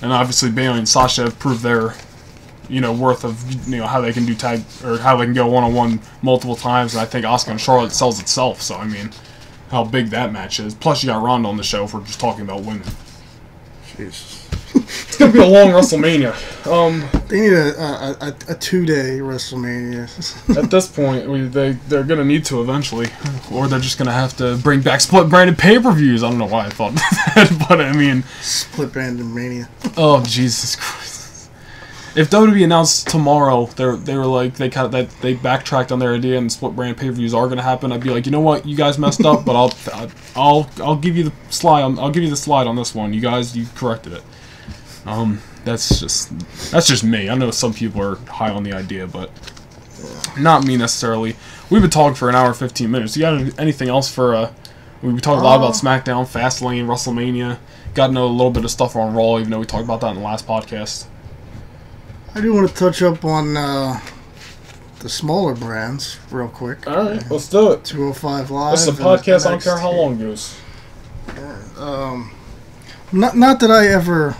And obviously, Bayley and Sasha have proved their, you know, worth of, you know, how they can do tag, or how they can go one-on-one multiple times, and I think Asuka and Charlotte sells itself, so I mean, how big that match is. Plus, you got Ronda on the show for just talking about women. Jesus. It's going to be a long WrestleMania. They need a two-day WrestleMania. At this point, they're going to need to eventually. Or they're just going to have to bring back split-branded pay-per-views. I don't know why I thought that, but I mean... Split-branded Mania. Oh, Jesus Christ. If WWE announced tomorrow, they were like, they backtracked on their idea and split-branded pay-per-views are going to happen, I'd be like, you know what, you guys messed up, but I'll give you the slide on, I'll give you the slide on this one. You guys, you corrected it. That's just me. I know some people are high on the idea, but not me necessarily. We've been talking for an hour and 15 minutes. You got anything else for, we've been talking a lot about SmackDown, Fastlane, WrestleMania. Got to know a little bit of stuff on Raw, even though we talked about that in the last podcast. I do want to touch up on, the smaller brands real quick. Alright, let's do it. 205 Live. This is a podcast, I don't care how long it goes. Yeah, not that I ever...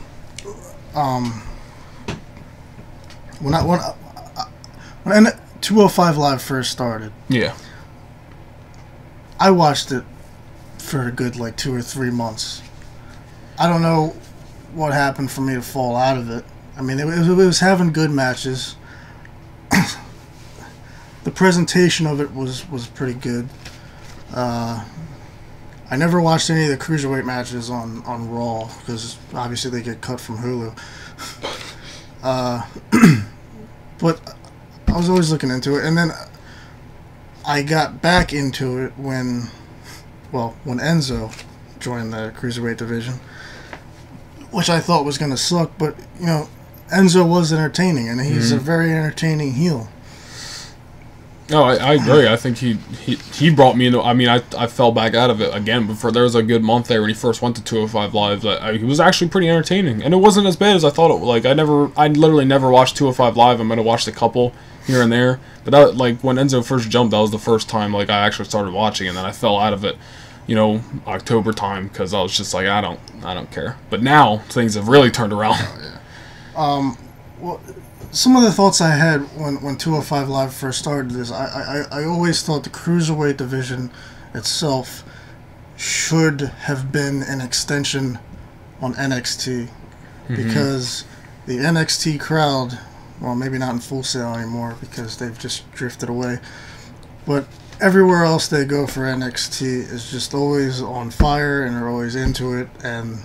when 205 Live first started, I watched it for a good like 2 or 3 months. I don't know what happened for me to fall out of it. I mean, it was having good matches. The presentation of it was pretty good. I never watched any of the cruiserweight matches on Raw because obviously they get cut from Hulu. But I was always looking into it, and then I got back into it when Enzo joined the cruiserweight division, which I thought was going to suck. But you know, Enzo was entertaining, and he's a very entertaining heel. No, I agree. I think he brought me into... I mean, I fell back out of it again, but there was a good month there when he first went to 205 Live. He was actually pretty entertaining, and it wasn't as bad as I thought it. Like, I literally never watched 205 Live. I might have watched a couple here and there, but that, like, when Enzo first jumped, that was the first time, like, I actually started watching, and then I fell out of it, you know, October time, because I was just like, I don't care. But now, things have really turned around. Oh, yeah. Well... Some of the thoughts I had when 205 Live first started is I always thought the Cruiserweight division itself should have been an extension on NXT because the NXT crowd, well, maybe not in Full Sail anymore because they've just drifted away, but everywhere else they go for NXT is just always on fire and they're always into it and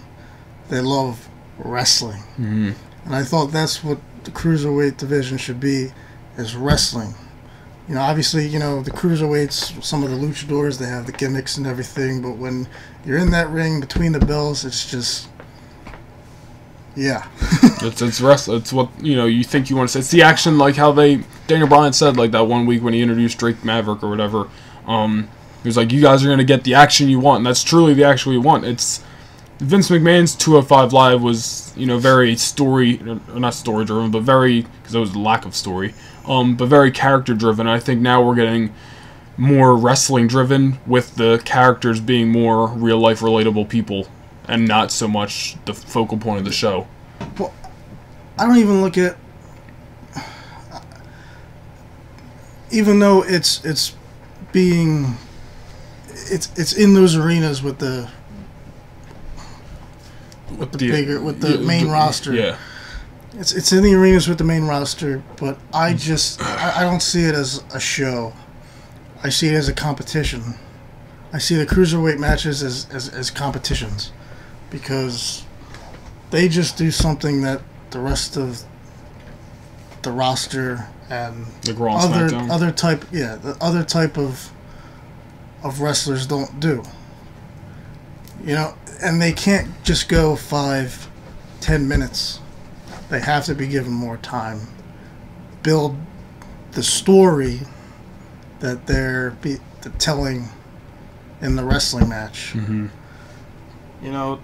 they love wrestling. And I thought that's what the cruiserweight division should be, is wrestling. You know, obviously, you know, the cruiserweights, some of the luchadors, they have the gimmicks and everything, but when you're in that ring between the bells, it's just, yeah. it's wrestling. It's what, you know, you think you want to say. It's the action, like how Daniel Bryan said, like that one week when he introduced Drake Maverick or whatever, he was like, you guys are going to get the action you want, and that's truly the action you want. It's Vince McMahon's 205 Live was, you know, very not story-driven, but very, because there was a lack of story, but very character-driven. I think now we're getting more wrestling-driven, with the characters being more real-life, relatable people, and not so much the focal point of the show. Well, I don't even look at... Even though it's being... It's in those arenas with the... With the main roster. Yeah. It's in the arenas with the main roster, but I just... I don't see it as a show. I see it as a competition. I see the cruiserweight matches as competitions. Because they just do something that the rest of the roster and the other type of wrestlers don't do. You know, and they can't just go 5, 10 minutes. They have to be given more time. Build the story that they're telling in the wrestling match. Mm-hmm. You know,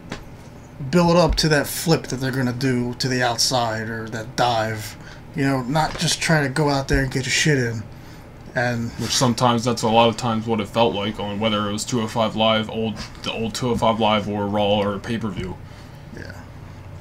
build up to that flip that they're going to do to the outside or that dive. You know, not just trying to go out there and get your shit in. And which sometimes, that's a lot of times what it felt like on whether it was 205 Live, the old 205 Live or Raw or pay-per-view. Yeah.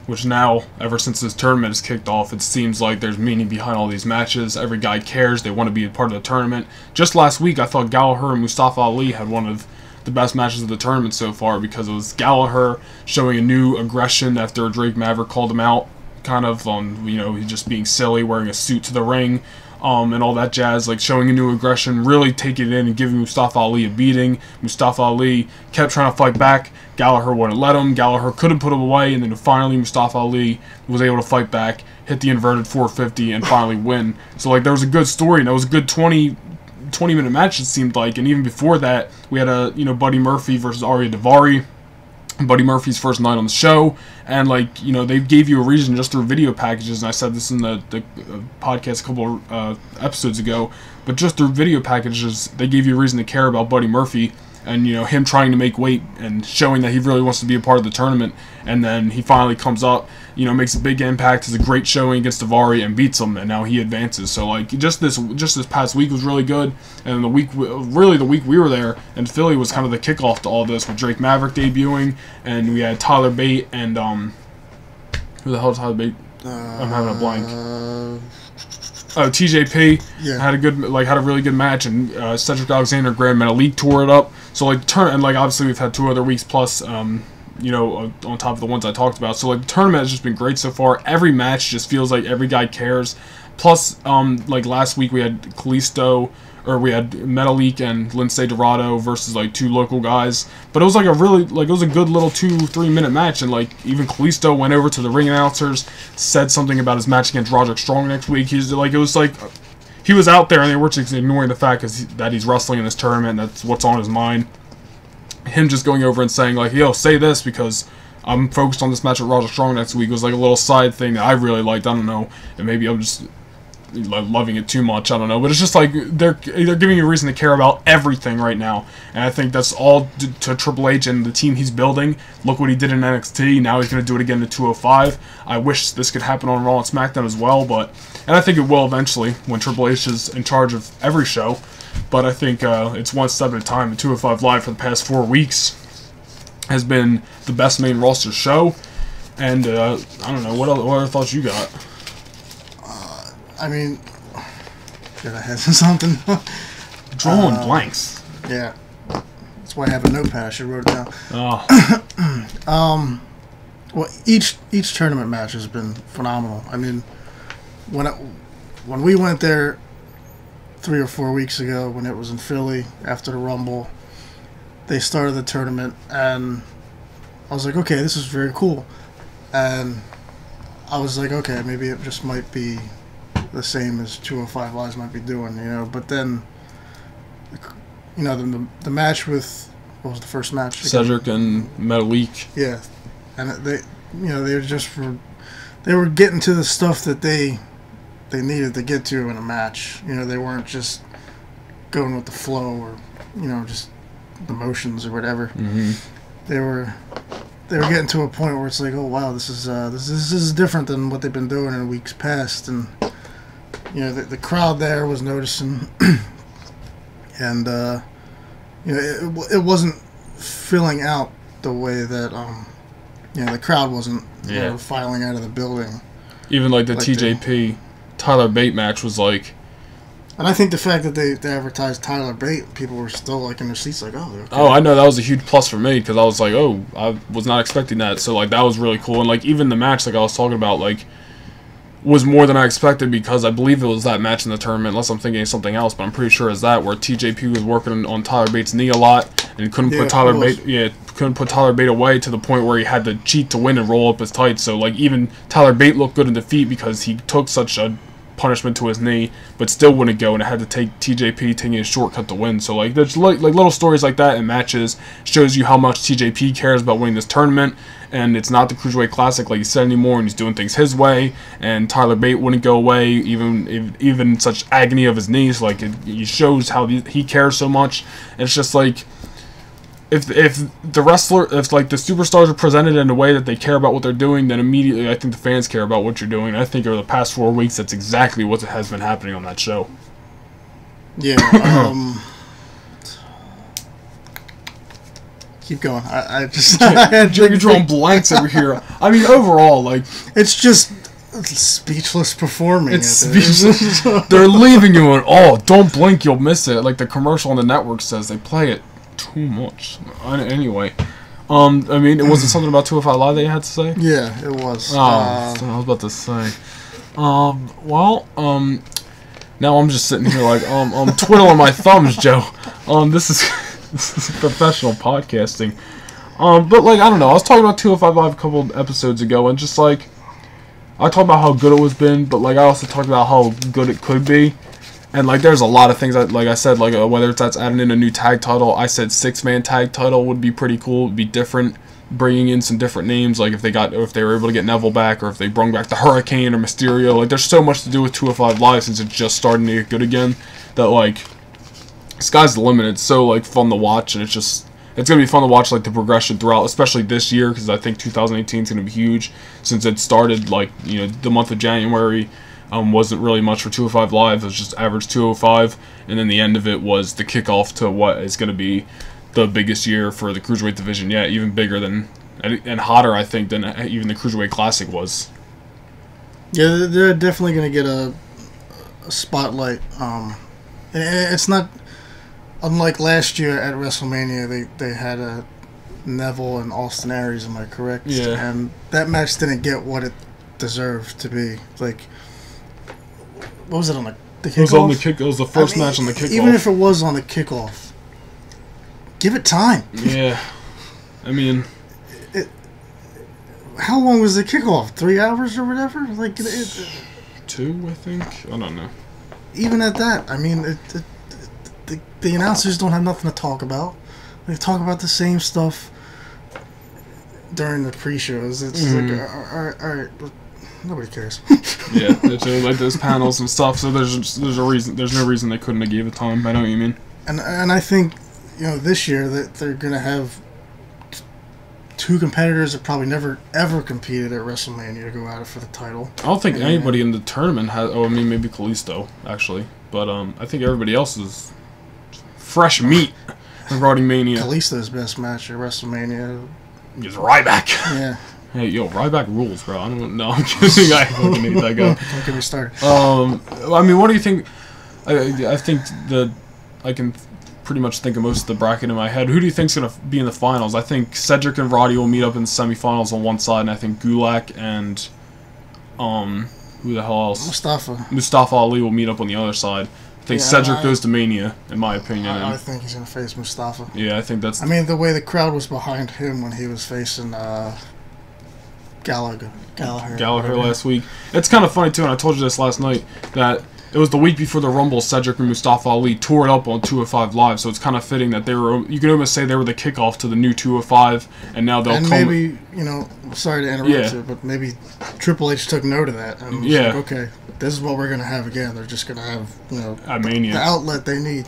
Which now, ever since this tournament has kicked off, it seems like there's meaning behind all these matches. Every guy cares. They want to be a part of the tournament. Just last week, I thought Gallagher and Mustafa Ali had one of the best matches of the tournament so far, because it was Gallagher showing a new aggression after Drake Maverick called him out, kind of on, you know, just being silly, wearing a suit to the ring. And all that jazz, like showing a new aggression, really taking it in and giving Mustafa Ali a beating. Mustafa Ali kept trying to fight back. Gallagher wouldn't let him. Gallagher couldn't put him away, and then finally Mustafa Ali was able to fight back, hit the inverted 450, and finally win. So, like, there was a good story, and it was a good 20-minute match, it seemed like. And even before that, we had a, you know, Buddy Murphy versus Aria Daivari. Buddy Murphy's first night on the show, and, like, you know, they gave you a reason just through video packages, and I said this in the podcast a couple episodes ago, but just through video packages, they gave you a reason to care about Buddy Murphy, and, you know, him trying to make weight, and showing that he really wants to be a part of the tournament, and then he finally comes up, you know, makes a big impact, has a great showing against Daivari, and beats him, and now he advances. So, like, just this past week was really good, and the week we were there, and Philly was kind of the kickoff to all this, with Drake Maverick debuting, and we had Tyler Bate, and, who the hell is Tyler Bate? I'm having a blank. TJP, yeah. had a really good match, and Cedric Alexander, Grand Metalik tore it up. So, like, obviously we've had 2 other weeks plus, you know, on top of the ones I talked about. So, like, the tournament has just been great so far. Every match just feels like every guy cares. Plus, like, last week we had Metalik and Lindsay Dorado versus, like, 2 local guys. But it was, like, a really, like, it was a good little 2-3 minute match. And, like, even Kalisto went over to the ring announcers, said something about his match against Roderick Strong next week. He was out there, and they were just ignoring the fact that he's wrestling in this tournament. And that's what's on his mind. Him just going over and saying, like, yo, say this because I'm focused on this match with Roger Strong next week, was like a little side thing that I really liked. I don't know, and maybe I'm just loving it too much, I don't know, but it's just like they're giving you a reason to care about everything right now, and I think that's all to Triple H and the team he's building. Look what he did in NXT, now he's going to do it again to 205. I wish this could happen on Raw and SmackDown as well, and I think it will eventually when Triple H is in charge of every show. But I think it's one step at a time. The 205 Live for the past 4 weeks has been the best main roster show. And I don't know, what other thoughts you got? I mean, did I have something? Drawing blanks. Yeah. That's why I have a notepad. I should have wrote it down. Oh. Well, each tournament match has been phenomenal. I mean, when we went there 3 or 4 weeks ago, when it was in Philly after the Rumble, they started the tournament, and I was like, okay, this is very cool, and I was like, okay, maybe it just might be the same as 205 Lives might be doing, you know. But then, you know, the match with, what was the first match? Cedric and Metalik. Yeah, and they, you know, they were getting to the stuff that they needed to get to in a match. You know, they weren't just going with the flow or, you know, just the motions or whatever. Mm-hmm. They were getting to a point where it's like, oh wow, this is different than what they've been doing in weeks past, and you know the crowd there was noticing, and you know it wasn't filling out the way that you know the crowd wasn't, yeah, you know, filing out of the building. Even like the TJP. Tyler Bate match was like, and I think the fact that they advertised Tyler Bate, people were still like in their seats, like, oh, okay. Oh, I know, that was a huge plus for me because I was like, oh, I was not expecting that. So like that was really cool, and like even the match, like I was talking about, like was more than I expected because I believe it was that match in the tournament, unless I'm thinking of something else, but I'm pretty sure it's that where TJP was working on Tyler Bate's knee a lot and couldn't put Tyler Bate away to the point where he had to cheat to win and roll up his tights. So like even Tyler Bate looked good in defeat because he took such a punishment to his knee, but still wouldn't go, and it had to take TJP taking a shortcut to win. So like there's like little stories like that in matches shows you how much TJP cares about winning this tournament, and it's not the Cruiserweight Classic like he said anymore, and he's doing things his way. And Tyler Bate wouldn't go away, even such agony of his knees. Like it shows how he cares so much. And it's just like, if the superstars are presented in a way that they care about what they're doing, then immediately I think the fans care about what you're doing. And I think over the past 4 weeks, that's exactly what has been happening on that show. Yeah. Keep going. I just had drawing blanks over here. I mean, overall, like it's just speechless performing. It's speechless. They're leaving you in awe. Don't blink, you'll miss it. Like the commercial on the network says, they play it too much. Anyway, I mean, was it something about 205 Live that you had to say? Yeah, it was. Oh, I was about to say. Now I'm just sitting here like I'm twiddling my thumbs, Joe. This is professional podcasting. But like I don't know, I was talking about 205 Live a couple episodes ago, and just like I talked about how good it was been, but like I also talked about how good it could be. And like there's a lot of things that, like I said, like whether that's adding in a new tag title. I said 6-man tag title would be pretty cool, it'd be different, bringing in some different names, like if they were able to get Neville back, or if they brought back the Hurricane or Mysterio. Like there's so much to do with 205 Live since it's just starting to get good again, that like sky's the limit. It's so like fun to watch, and it's gonna be fun to watch like the progression throughout, especially this year, because I think 2018 is gonna be huge since it started like, you know, the month of January wasn't really much for 205 Live. It was just average 205, and then the end of it was the kickoff to what is gonna be the biggest year for the Cruiserweight division. Yeah, even bigger than and hotter I think than even the Cruiserweight Classic was. Yeah, they're definitely gonna get a spotlight, and it's not. Unlike last year at WrestleMania, they had a Neville and Austin Aries, am I correct? Yeah. And that match didn't get what it deserved to be. Like, what was it on the kickoff? It was on the kickoff. It was the first match on the kickoff. Even if it was on the kickoff, give it time. Yeah. I mean, how long was the kickoff? 3 hours or whatever? Like, 2, I think. I don't know. Even at that, I mean, the announcers don't have nothing to talk about. They talk about the same stuff during the pre-shows. It's like, all right, nobody cares. Yeah, there's like those panels and stuff. So there's a reason. There's no reason they couldn't have gave it time. I know what you mean. And I think, you know, this year that they're gonna have two competitors that probably never ever competed at WrestleMania to go at it for the title. I don't think anybody in the tournament has. Oh, I mean maybe Kalisto actually, but I think everybody else is fresh meat regarding Mania. Kalisto's best match at WrestleMania is Ryback. Yeah. Hey, yo, Ryback rules, bro. I don't know. I'm kidding. I fucking hate that guy. Don't get me started. I mean, what do you think? I think I can pretty much think of most of the bracket in my head. Who do you think's gonna be in the finals? I think Cedric and Roddy will meet up in the semifinals on one side, and I think Gulak and who the hell else? Mustafa Ali will meet up on the other side. I think Cedric goes to Mania, in my opinion. I think he's going to face Mustafa. Yeah, I think that's... I mean, the way the crowd was behind him when he was facing Gallagher last week. It's kind of funny, too, and I told you this last night, that it was the week before the Rumble, Cedric and Mustafa Ali tore it up on 205 Live, so it's kind of fitting that they were... You could almost say they were the kickoff to the new 205, and now they'll come... And maybe, you know, sorry to interrupt you, but maybe Triple H took note of that. And was like, okay... This is what we're going to have again. They're just going to have, you know, the outlet they need.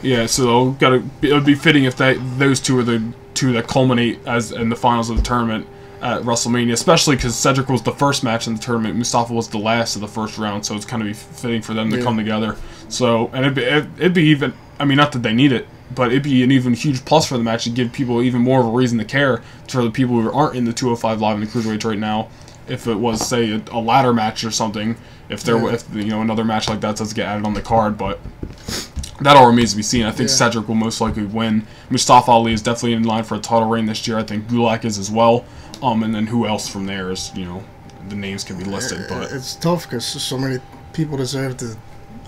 Yeah, so it would be fitting if those two are the two that culminate as in the finals of the tournament at WrestleMania, especially because Cedric was the first match in the tournament, Mustafa was the last of the first round, so it's kind of be fitting for them to come together. So, and it'd be even, I mean, not that they need it, but it'd be an even huge plus for the match to give people even more of a reason to care for the people who aren't in the 205 Live and the Cruiserweights right now. If it was, say, a ladder match or something, if you know, another match like that doesn't get added on the card, but that all remains to be seen. I think Cedric will most likely win. Mustafa Ali is definitely in line for a title reign this year. I think Gulak is as well. And then who else from there is, you know, the names can be listed. But it's tough because so many people deserve to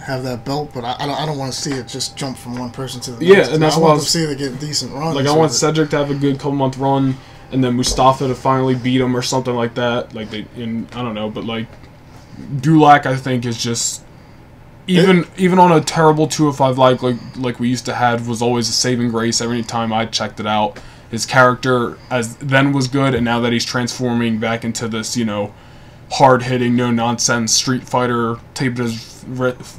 have that belt, but I don't want to see it just jump from one person to the next. Yeah, and that's why I want to see it get decent runs. Like I want Cedric to have a good couple-month run, and then Mustafa to finally beat him or something like that. Like I don't know, but like Gulak, I think, is just even on a terrible 205 Live like we used to have, was always a saving grace. Every time I checked it out, his character as then was good, and now that he's transforming back into this, you know, hard-hitting, no-nonsense street fighter, taped his,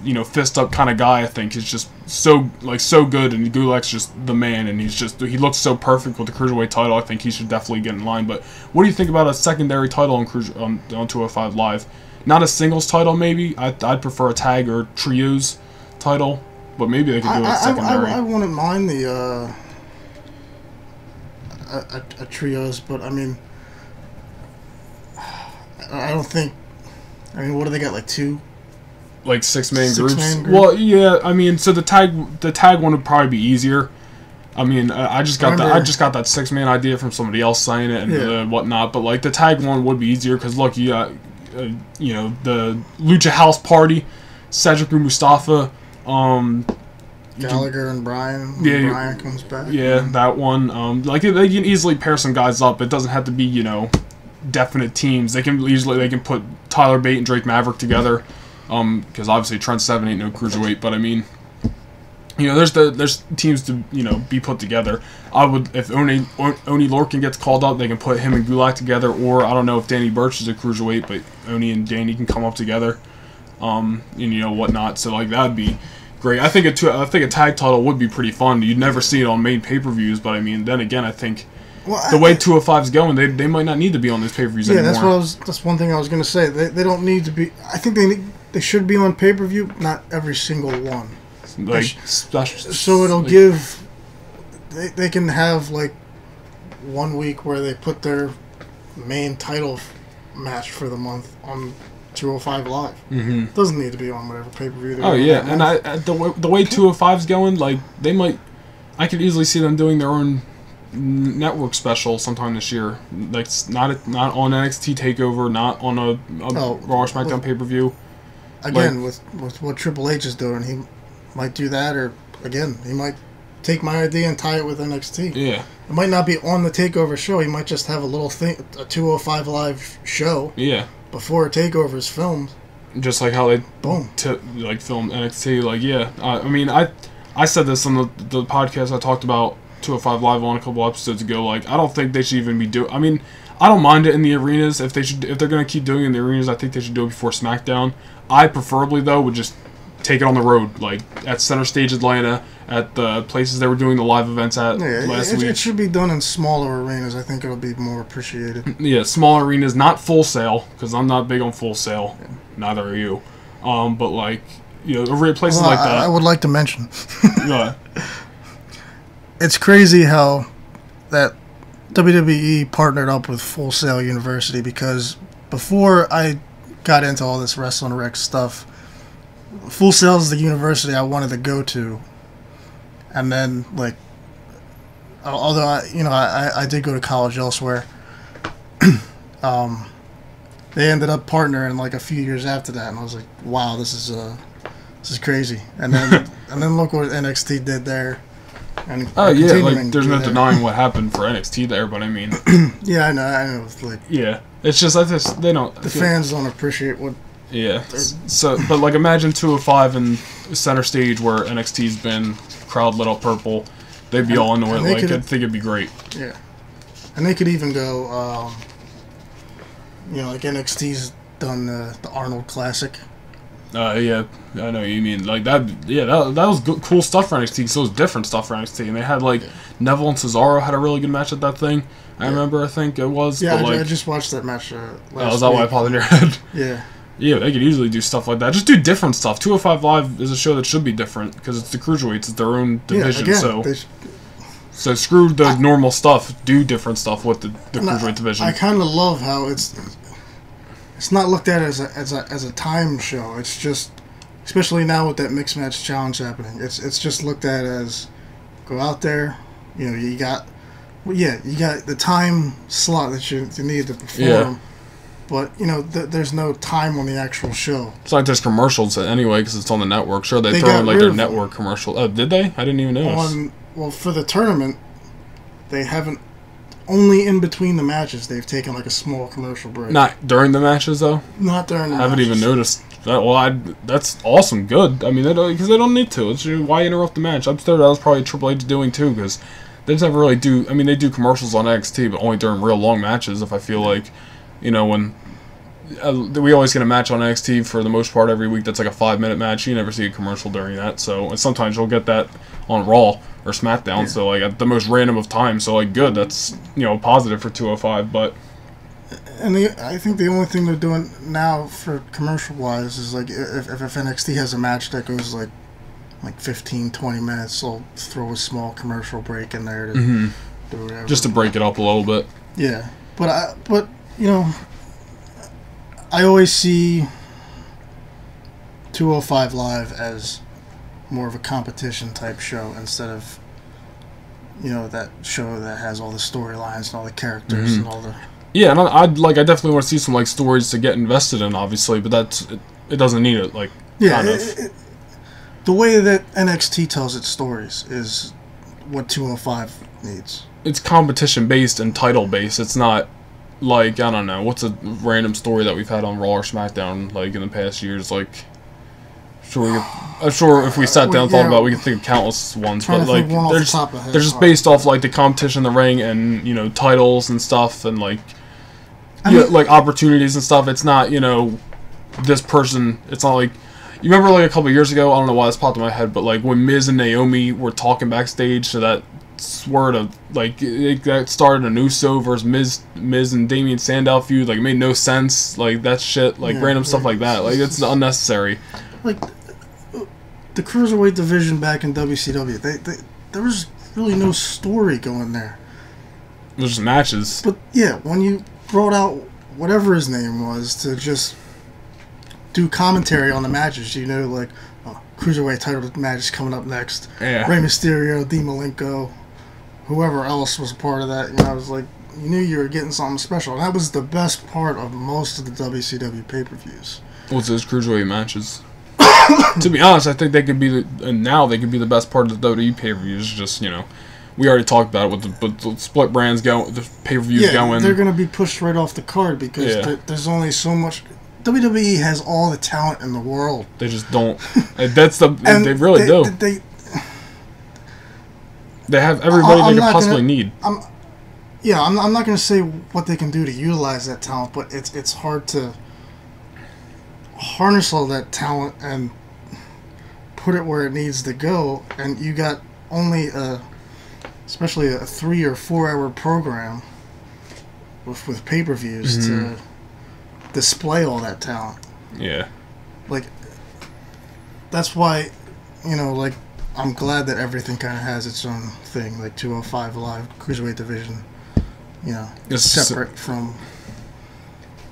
you know, fist up kind of guy, I think, is just so, like, so good, and Gulak's just the man, and he's just, he looks so perfect with the Cruiserweight title. I think he should definitely get in line. But what do you think about a secondary title on 205 Live? Not a singles title, maybe. I'd prefer a tag or trios title, but maybe they could do a secondary. I wouldn't mind the a trios, but I mean, I don't think. I mean, what do they got? Like two, like six-man groups. Well, yeah. I mean, so the tag one would probably be easier. I mean, I just got that six-man idea from somebody else saying it and whatnot. But like the tag one would be easier because look, you got, you know, the Lucha House Party, Cedric and Mustafa, Gallagher and Bryan. Yeah, Bryan comes back. Yeah, that one. Like they can easily pair some guys up. It doesn't have to be, you know, definite teams. They can usually put Tyler Bate and Drake Maverick together, because obviously Trent Seven ain't no cruiserweight. But I mean, you know, there's teams to, you know, be put together. I would, if Oney Lorcan gets called up, they can put him and Gulak together, or I don't know if Danny Burch is a cruiserweight, but Oney and Danny can come up together, and you know whatnot. So like that'd be great. I think a tag title would be pretty fun. You'd never see it on main pay-per-views, but I mean, then again, I think. Well, the way 205's going, they might not need to be on these pay-per-views anymore. Yeah, that's one thing I was going to say. They don't need to be. I think they should be on pay-per-view, not every single one. Like so it'll like, give. They can have like 1 week where they put their main title match for the month on 205 Live. Mm-hmm. Doesn't need to be on whatever pay-per-view. Oh yeah, and the way 205's going, like they might. I could easily see them doing their own network special sometime this year, like not on NXT Takeover, not on a Raw or SmackDown pay-per-view. Again, like, with what Triple H is doing, he might do that, or again, he might take my idea and tie it with NXT. Yeah, it might not be on the Takeover show. He might just have a little thing, a 205 Live show. Yeah, before Takeover is filmed. Just like how they like filmed NXT. Like yeah, I mean I said this on the podcast I talked about 205 Live on a couple episodes ago. Like I don't think they should even be doing. I mean, I don't mind it in the arenas if they should. If they're gonna keep doing it in the arenas, I think they should do it before SmackDown. I preferably though would just take it on the road, like at Center Stage Atlanta, at the places they were doing the live events at last week. It should be done in smaller arenas. I think it'll be more appreciated. Yeah, smaller arenas, not Full Sail, because I'm not big on Full Sail. Yeah. Neither are you. But like you know, places like that. I would like to mention. Yeah. It's crazy how that WWE partnered up with Full Sail University, because before I got into all this Wrestling Rex stuff, Full Sail is the university I wanted to go to. And then, like, although I did go to college elsewhere, they ended up partnering like a few years after that, and I was like, wow, this is crazy. And then look what NXT did there. And oh yeah, like there's no denying what happened for NXT there, but I mean, yeah, I know, it's like yeah, it's just they don't fans don't appreciate what. Yeah, so but like imagine 205 and Center Stage where NXT's been, crowd lit up purple, they'd be all into it. Like I think it'd be great. Yeah, and they could even go, you know, like NXT's done the Arnold Classic. Yeah, I know what you mean. Like that, yeah, that was good, cool stuff for NXT. So it was different stuff for NXT, and they had like Neville and Cesaro had a really good match at that thing. I remember, I think it was. Yeah, but, like, I just watched that match. Last was that why I popped in your head? Yeah. Yeah, they could easily do stuff like that. Just do different stuff. 205 Live is a show that should be different because it's the cruiserweights, it's their own division. Yeah, again, so screw the normal stuff. Do different stuff with the cruiserweight division. I kind of love how it's not looked at as a time show. It's just, especially now with that mixed match challenge happening, it's just looked at as go out there, you know, you got the time slot that you need to perform. Yeah. But you know, there's no time on the actual show. It's like there's commercials anyway because it's on the network. Sure, they throw in like their network commercial. Oh, did they? I didn't even notice. Well, for the tournament, they haven't only in between the matches they've taken like a small commercial break. Not during the matches though. Not during. I haven't even noticed that. Well, that's awesome. Good. I mean, because they don't need to. It's, why interrupt the match? I'm sure that was probably Triple H doing too, because they just never really do. I mean, they do commercials on NXT, but only during real long matches. If I feel like, you know, when. We always get a match on NXT for the most part every week that's like a 5-minute match. You never see a commercial during that. So, and sometimes you'll get that on Raw or SmackDown. Yeah. So like at the most random of times. So like good, that's, you know, positive for 205. But and I think the only thing they're doing now for commercial wise is like if NXT has a match that goes like 15-20 minutes, they'll throw a small commercial break in there to do whatever. Just to break it up a little bit. Yeah, but you know. I always see 205 Live as more of a competition type show instead of, you know, that show that has all the storylines and all the characters and all the. Yeah, and I definitely want to see some like stories to get invested in, obviously, but it doesn't need it. Like the way that NXT tells its stories is what 205 needs. It's competition based and title based. It's not. Like, I don't know, what's a random story that we've had on Raw or SmackDown, like, in the past years, like, I'm sure if we sat down and thought about it, we could think of countless ones, but, like, they're just based off, like, the competition in the ring and, you know, titles and stuff, and, like, like, opportunities and stuff. It's not, you know, this person, it's not like, you remember, like, a couple of years ago, I don't know why this popped in my head, but, like, when Miz and Naomi were talking backstage to that swear to, like, that started an Uso versus Miz and Damian Sandow feud. Like, it made no sense. Like, that shit. Like, yeah, random stuff like that. Like, it's unnecessary. Like, the Cruiserweight division back in WCW, there was really no story going there. It was just matches. But, yeah, when you brought out whatever his name was to just do commentary on the matches, you know, like, oh, Cruiserweight title match is coming up next. Yeah. Rey Mysterio, Dean Malenko, whoever else was a part of that, and I was like, you knew you were getting something special. And that was the best part of most of the WCW pay-per-views. What's those Cruiserweight matches? To be honest, I think they could be the best part of the WWE pay-per-views. Just, you know, we already talked about it with the split brands going, the pay-per-views going. They're going to be pushed right off the card because there's only so much. WWE has all the talent in the world. They just don't. That's the they really do. They have everybody they could possibly need. I'm not going to say what they can do to utilize that talent, but it's hard to harness all that talent and put it where it needs to go. And you got only especially a 3 or 4 hour program with pay-per-views to display all that talent. Yeah. Like, that's why, you know, like, I'm glad that everything kind of has its own thing, like 205 Live, Cruiserweight division, you know, it's separate from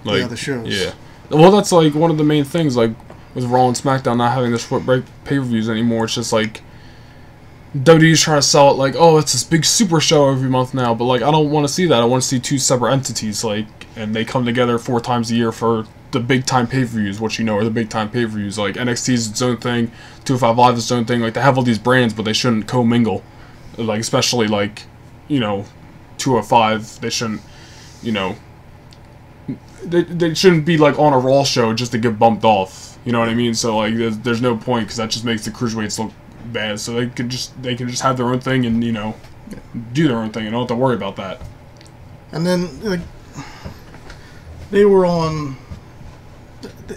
like, the other shows. Yeah. Well, that's like one of the main things, like with Raw and SmackDown not having the split break pay-per-views anymore. It's just like WWE's trying to sell it like, oh, it's this big super show every month now, but like I don't want to see that. I want to see two separate entities, like, and they come together 4 times a year for the big time pay-per-views, what you know are the big time pay-per-views. Like NXT's its own thing, 205 Live is its own thing. Like they have all these brands, but they shouldn't commingle. Like especially like, you know, 205. They shouldn't, you know, they shouldn't be like on a Raw show just to get bumped off. You know what I mean? So like there's no point because that just makes the Cruiserweights look bad. So they can just have their own thing and, you know, do their own thing and don't have to worry about that. And then like they were on. The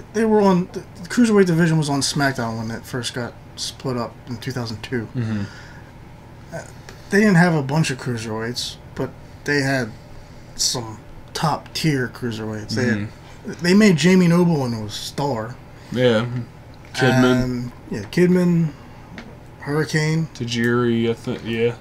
Cruiserweight division was on SmackDown when it first got split up in 2002. They didn't have a bunch of Cruiserweights, but they had some top tier Cruiserweights. They made Jamie Noble into a star. Yeah, Kidman. Kidman, Hurricane, Tajiri. I think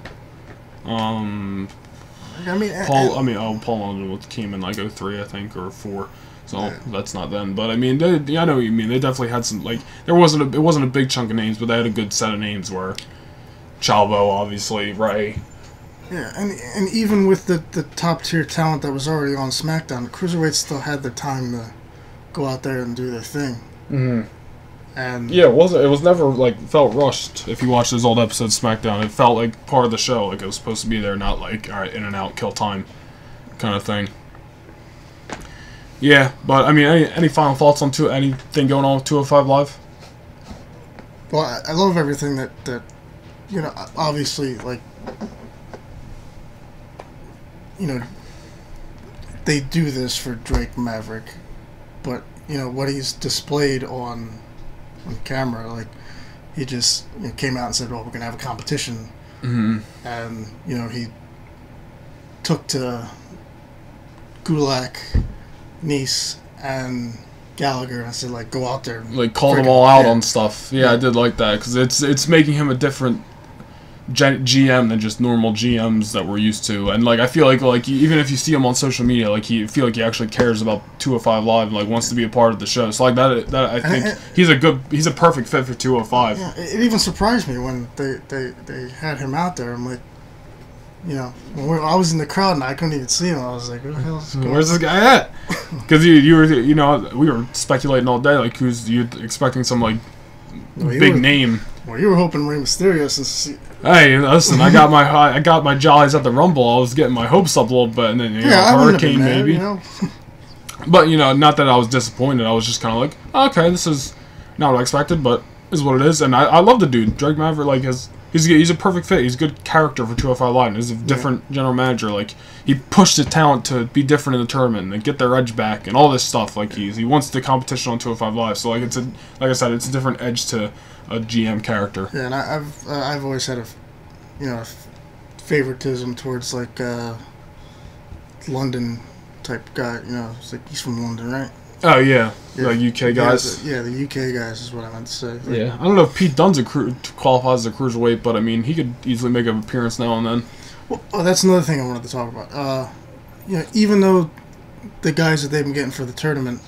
Paul London came in like 03, I think, or 04. So that's not them, but I mean, I know what you mean. They definitely had some, like, it wasn't a big chunk of names, but they had a good set of names. Where Chavo, obviously, Ray. Yeah, and even with the top tier talent that was already on SmackDown, the Cruiserweights still had the time to go out there and do their thing. And yeah, it was never like felt rushed. If you watch those old episodes of SmackDown, it felt like part of the show. Like it was supposed to be there, not like all right, in and out, kill time. kind of thing. Yeah, but I mean, any final thoughts on anything going on with 205 Live? Well, I love everything that you know. Obviously, like, you know, they do this for Drake Maverick, but you know what he's displayed on camera. Like, he just came out and said, "Well, we're gonna have a competition," mm-hmm. and you know he took to Gulak, Nice and Gallagher. I said, like, go out there and like call them all out on stuff. Yeah, I did like that because it's making him a different GM than just normal GMs that we're used to. And like, I feel like even if you see him on social media, like he feel like he actually cares about 205 Live and like wants to be a part of the show. So like that I think he's a perfect fit for 205. Yeah, it even surprised me when they had him out there. I'm like, you know, when I was in the crowd and I couldn't even see him. I was like, where the hell is this guy? Where's this guy at? Because you were, you know, we were speculating all day, like, who's you expecting some, like, big name. Well, you were hoping Rey Mysterio. Hey, listen, I got my jollies at the Rumble. I was getting my hopes up a little bit, and then, you know, Hurricane, maybe. You know? But, you know, not that I was disappointed. I was just kind of like, oh, okay, this is not what I expected, but is what it is. And I love the dude. Drake Maverick, like, his... He's a perfect fit. He's a good character for 205 Live. He's a different general manager. Like, he pushed the talent to be different in the tournament and get their edge back and all this stuff. Like, he wants the competition on 205 Live. So, like, like I said, it's a different edge to a GM character. Yeah, and I've always had a favoritism towards, like, London type guy. You know, it's like, he's from London, right? Oh, yeah. The UK guys. Yeah, the UK guys is what I meant to say. Like, yeah. I don't know if Pete Dunne's qualifies as a cruiserweight, but, I mean, he could easily make an appearance now and then. Well, oh, that's another thing I wanted to talk about. You know, even though the guys that they've been getting for the tournament...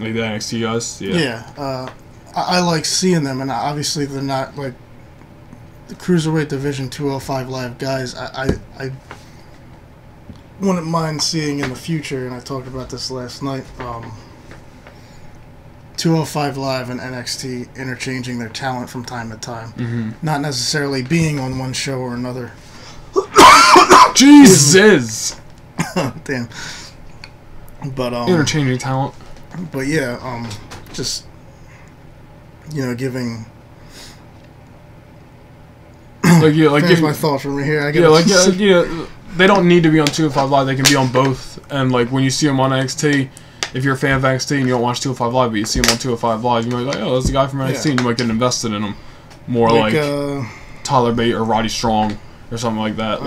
Like the NXT guys? Yeah. Yeah. I like seeing them, and obviously they're not, like, the cruiserweight division 205 Live guys. I wouldn't mind seeing in the future, and I talked about this last night, 205 Live and NXT interchanging their talent from time to time. Mm-hmm. Not necessarily being on one show or another. Jesus! Damn. But, interchanging talent. But, yeah, just, you know, giving... There's my thoughts from here. They don't need to be on 205 Live. They can be on both. And, like, when you see them on NXT... If you're a fan of NXT and you don't watch 205 Live, but you see him on 205 Live, you might be like, oh, that's the guy from NXT, and you might get invested in him. More like Tyler Bate or Roddy Strong or something like that.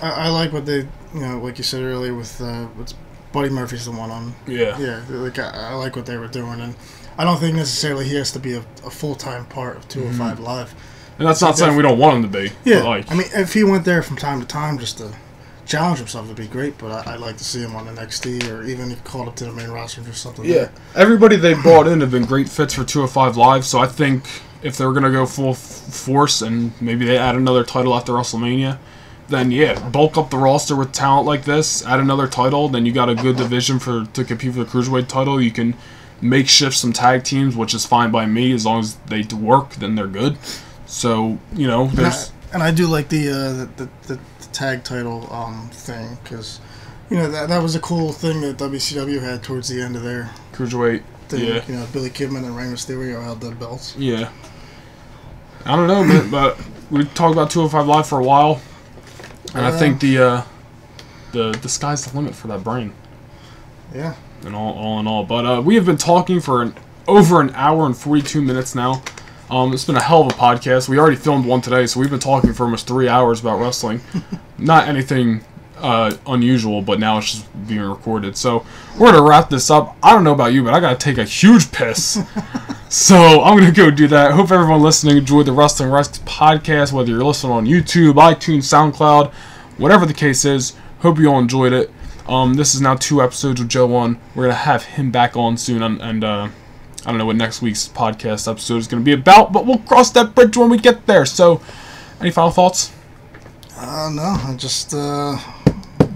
I like what they, you know, like you said earlier with Buddy Murphy's the one on. Yeah. Yeah, like I like what they were doing, and I don't think necessarily he has to be a full-time part of 205 Live. And that's not saying we don't want him to be. Yeah, but like, I mean, if he went there from time to time just to... challenge himself would be great, but I'd like to see him on NXT or even called up to the main roster or something. Yeah, everybody they brought in have been great fits for 205 Live, so I think if they're going to go full force and maybe they add another title after WrestleMania, then yeah, bulk up the roster with talent like this, add another title, then you got a good division to compete for the Cruiserweight title. You can makeshift some tag teams, which is fine by me, as long as they work, then they're good. So, you know, there's... And I do like the tag title thing, because you know that was a cool thing that WCW had towards the end of their cruiserweight thing. Yeah, you know, Billy Kidman and Rey Mysterio held the belts. Yeah, I don't know, but we talked about 205 Live for a while, and I think the sky's the limit for that brain. Yeah, and all in all, but we have been talking for over an hour and 42 minutes now. It's been a hell of a podcast. We already filmed one today, so we've been talking for almost 3 hours about wrestling. Not anything unusual, but now it's just being recorded. So we're going to wrap this up. I don't know about you, but I got to take a huge piss. So I'm going to go do that. Hope everyone listening enjoyed the Wrestling Rex podcast, whether you're listening on YouTube, iTunes, SoundCloud, whatever the case is. Hope you all enjoyed it. This is now 2 episodes with Joe on. We're going to have him back on soon, and I don't know what next week's podcast episode is going to be about, but we'll cross that bridge when we get there. So, any final thoughts? No, I just, yeah.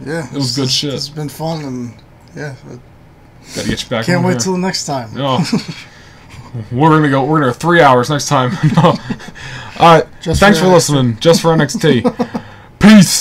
It was good shit. It's been fun, and, yeah. Gotta get you back. Can't wait till next time. Oh. We're going to go 3 hours next time. All right. Thanks for listening. Just for NXT. Peace.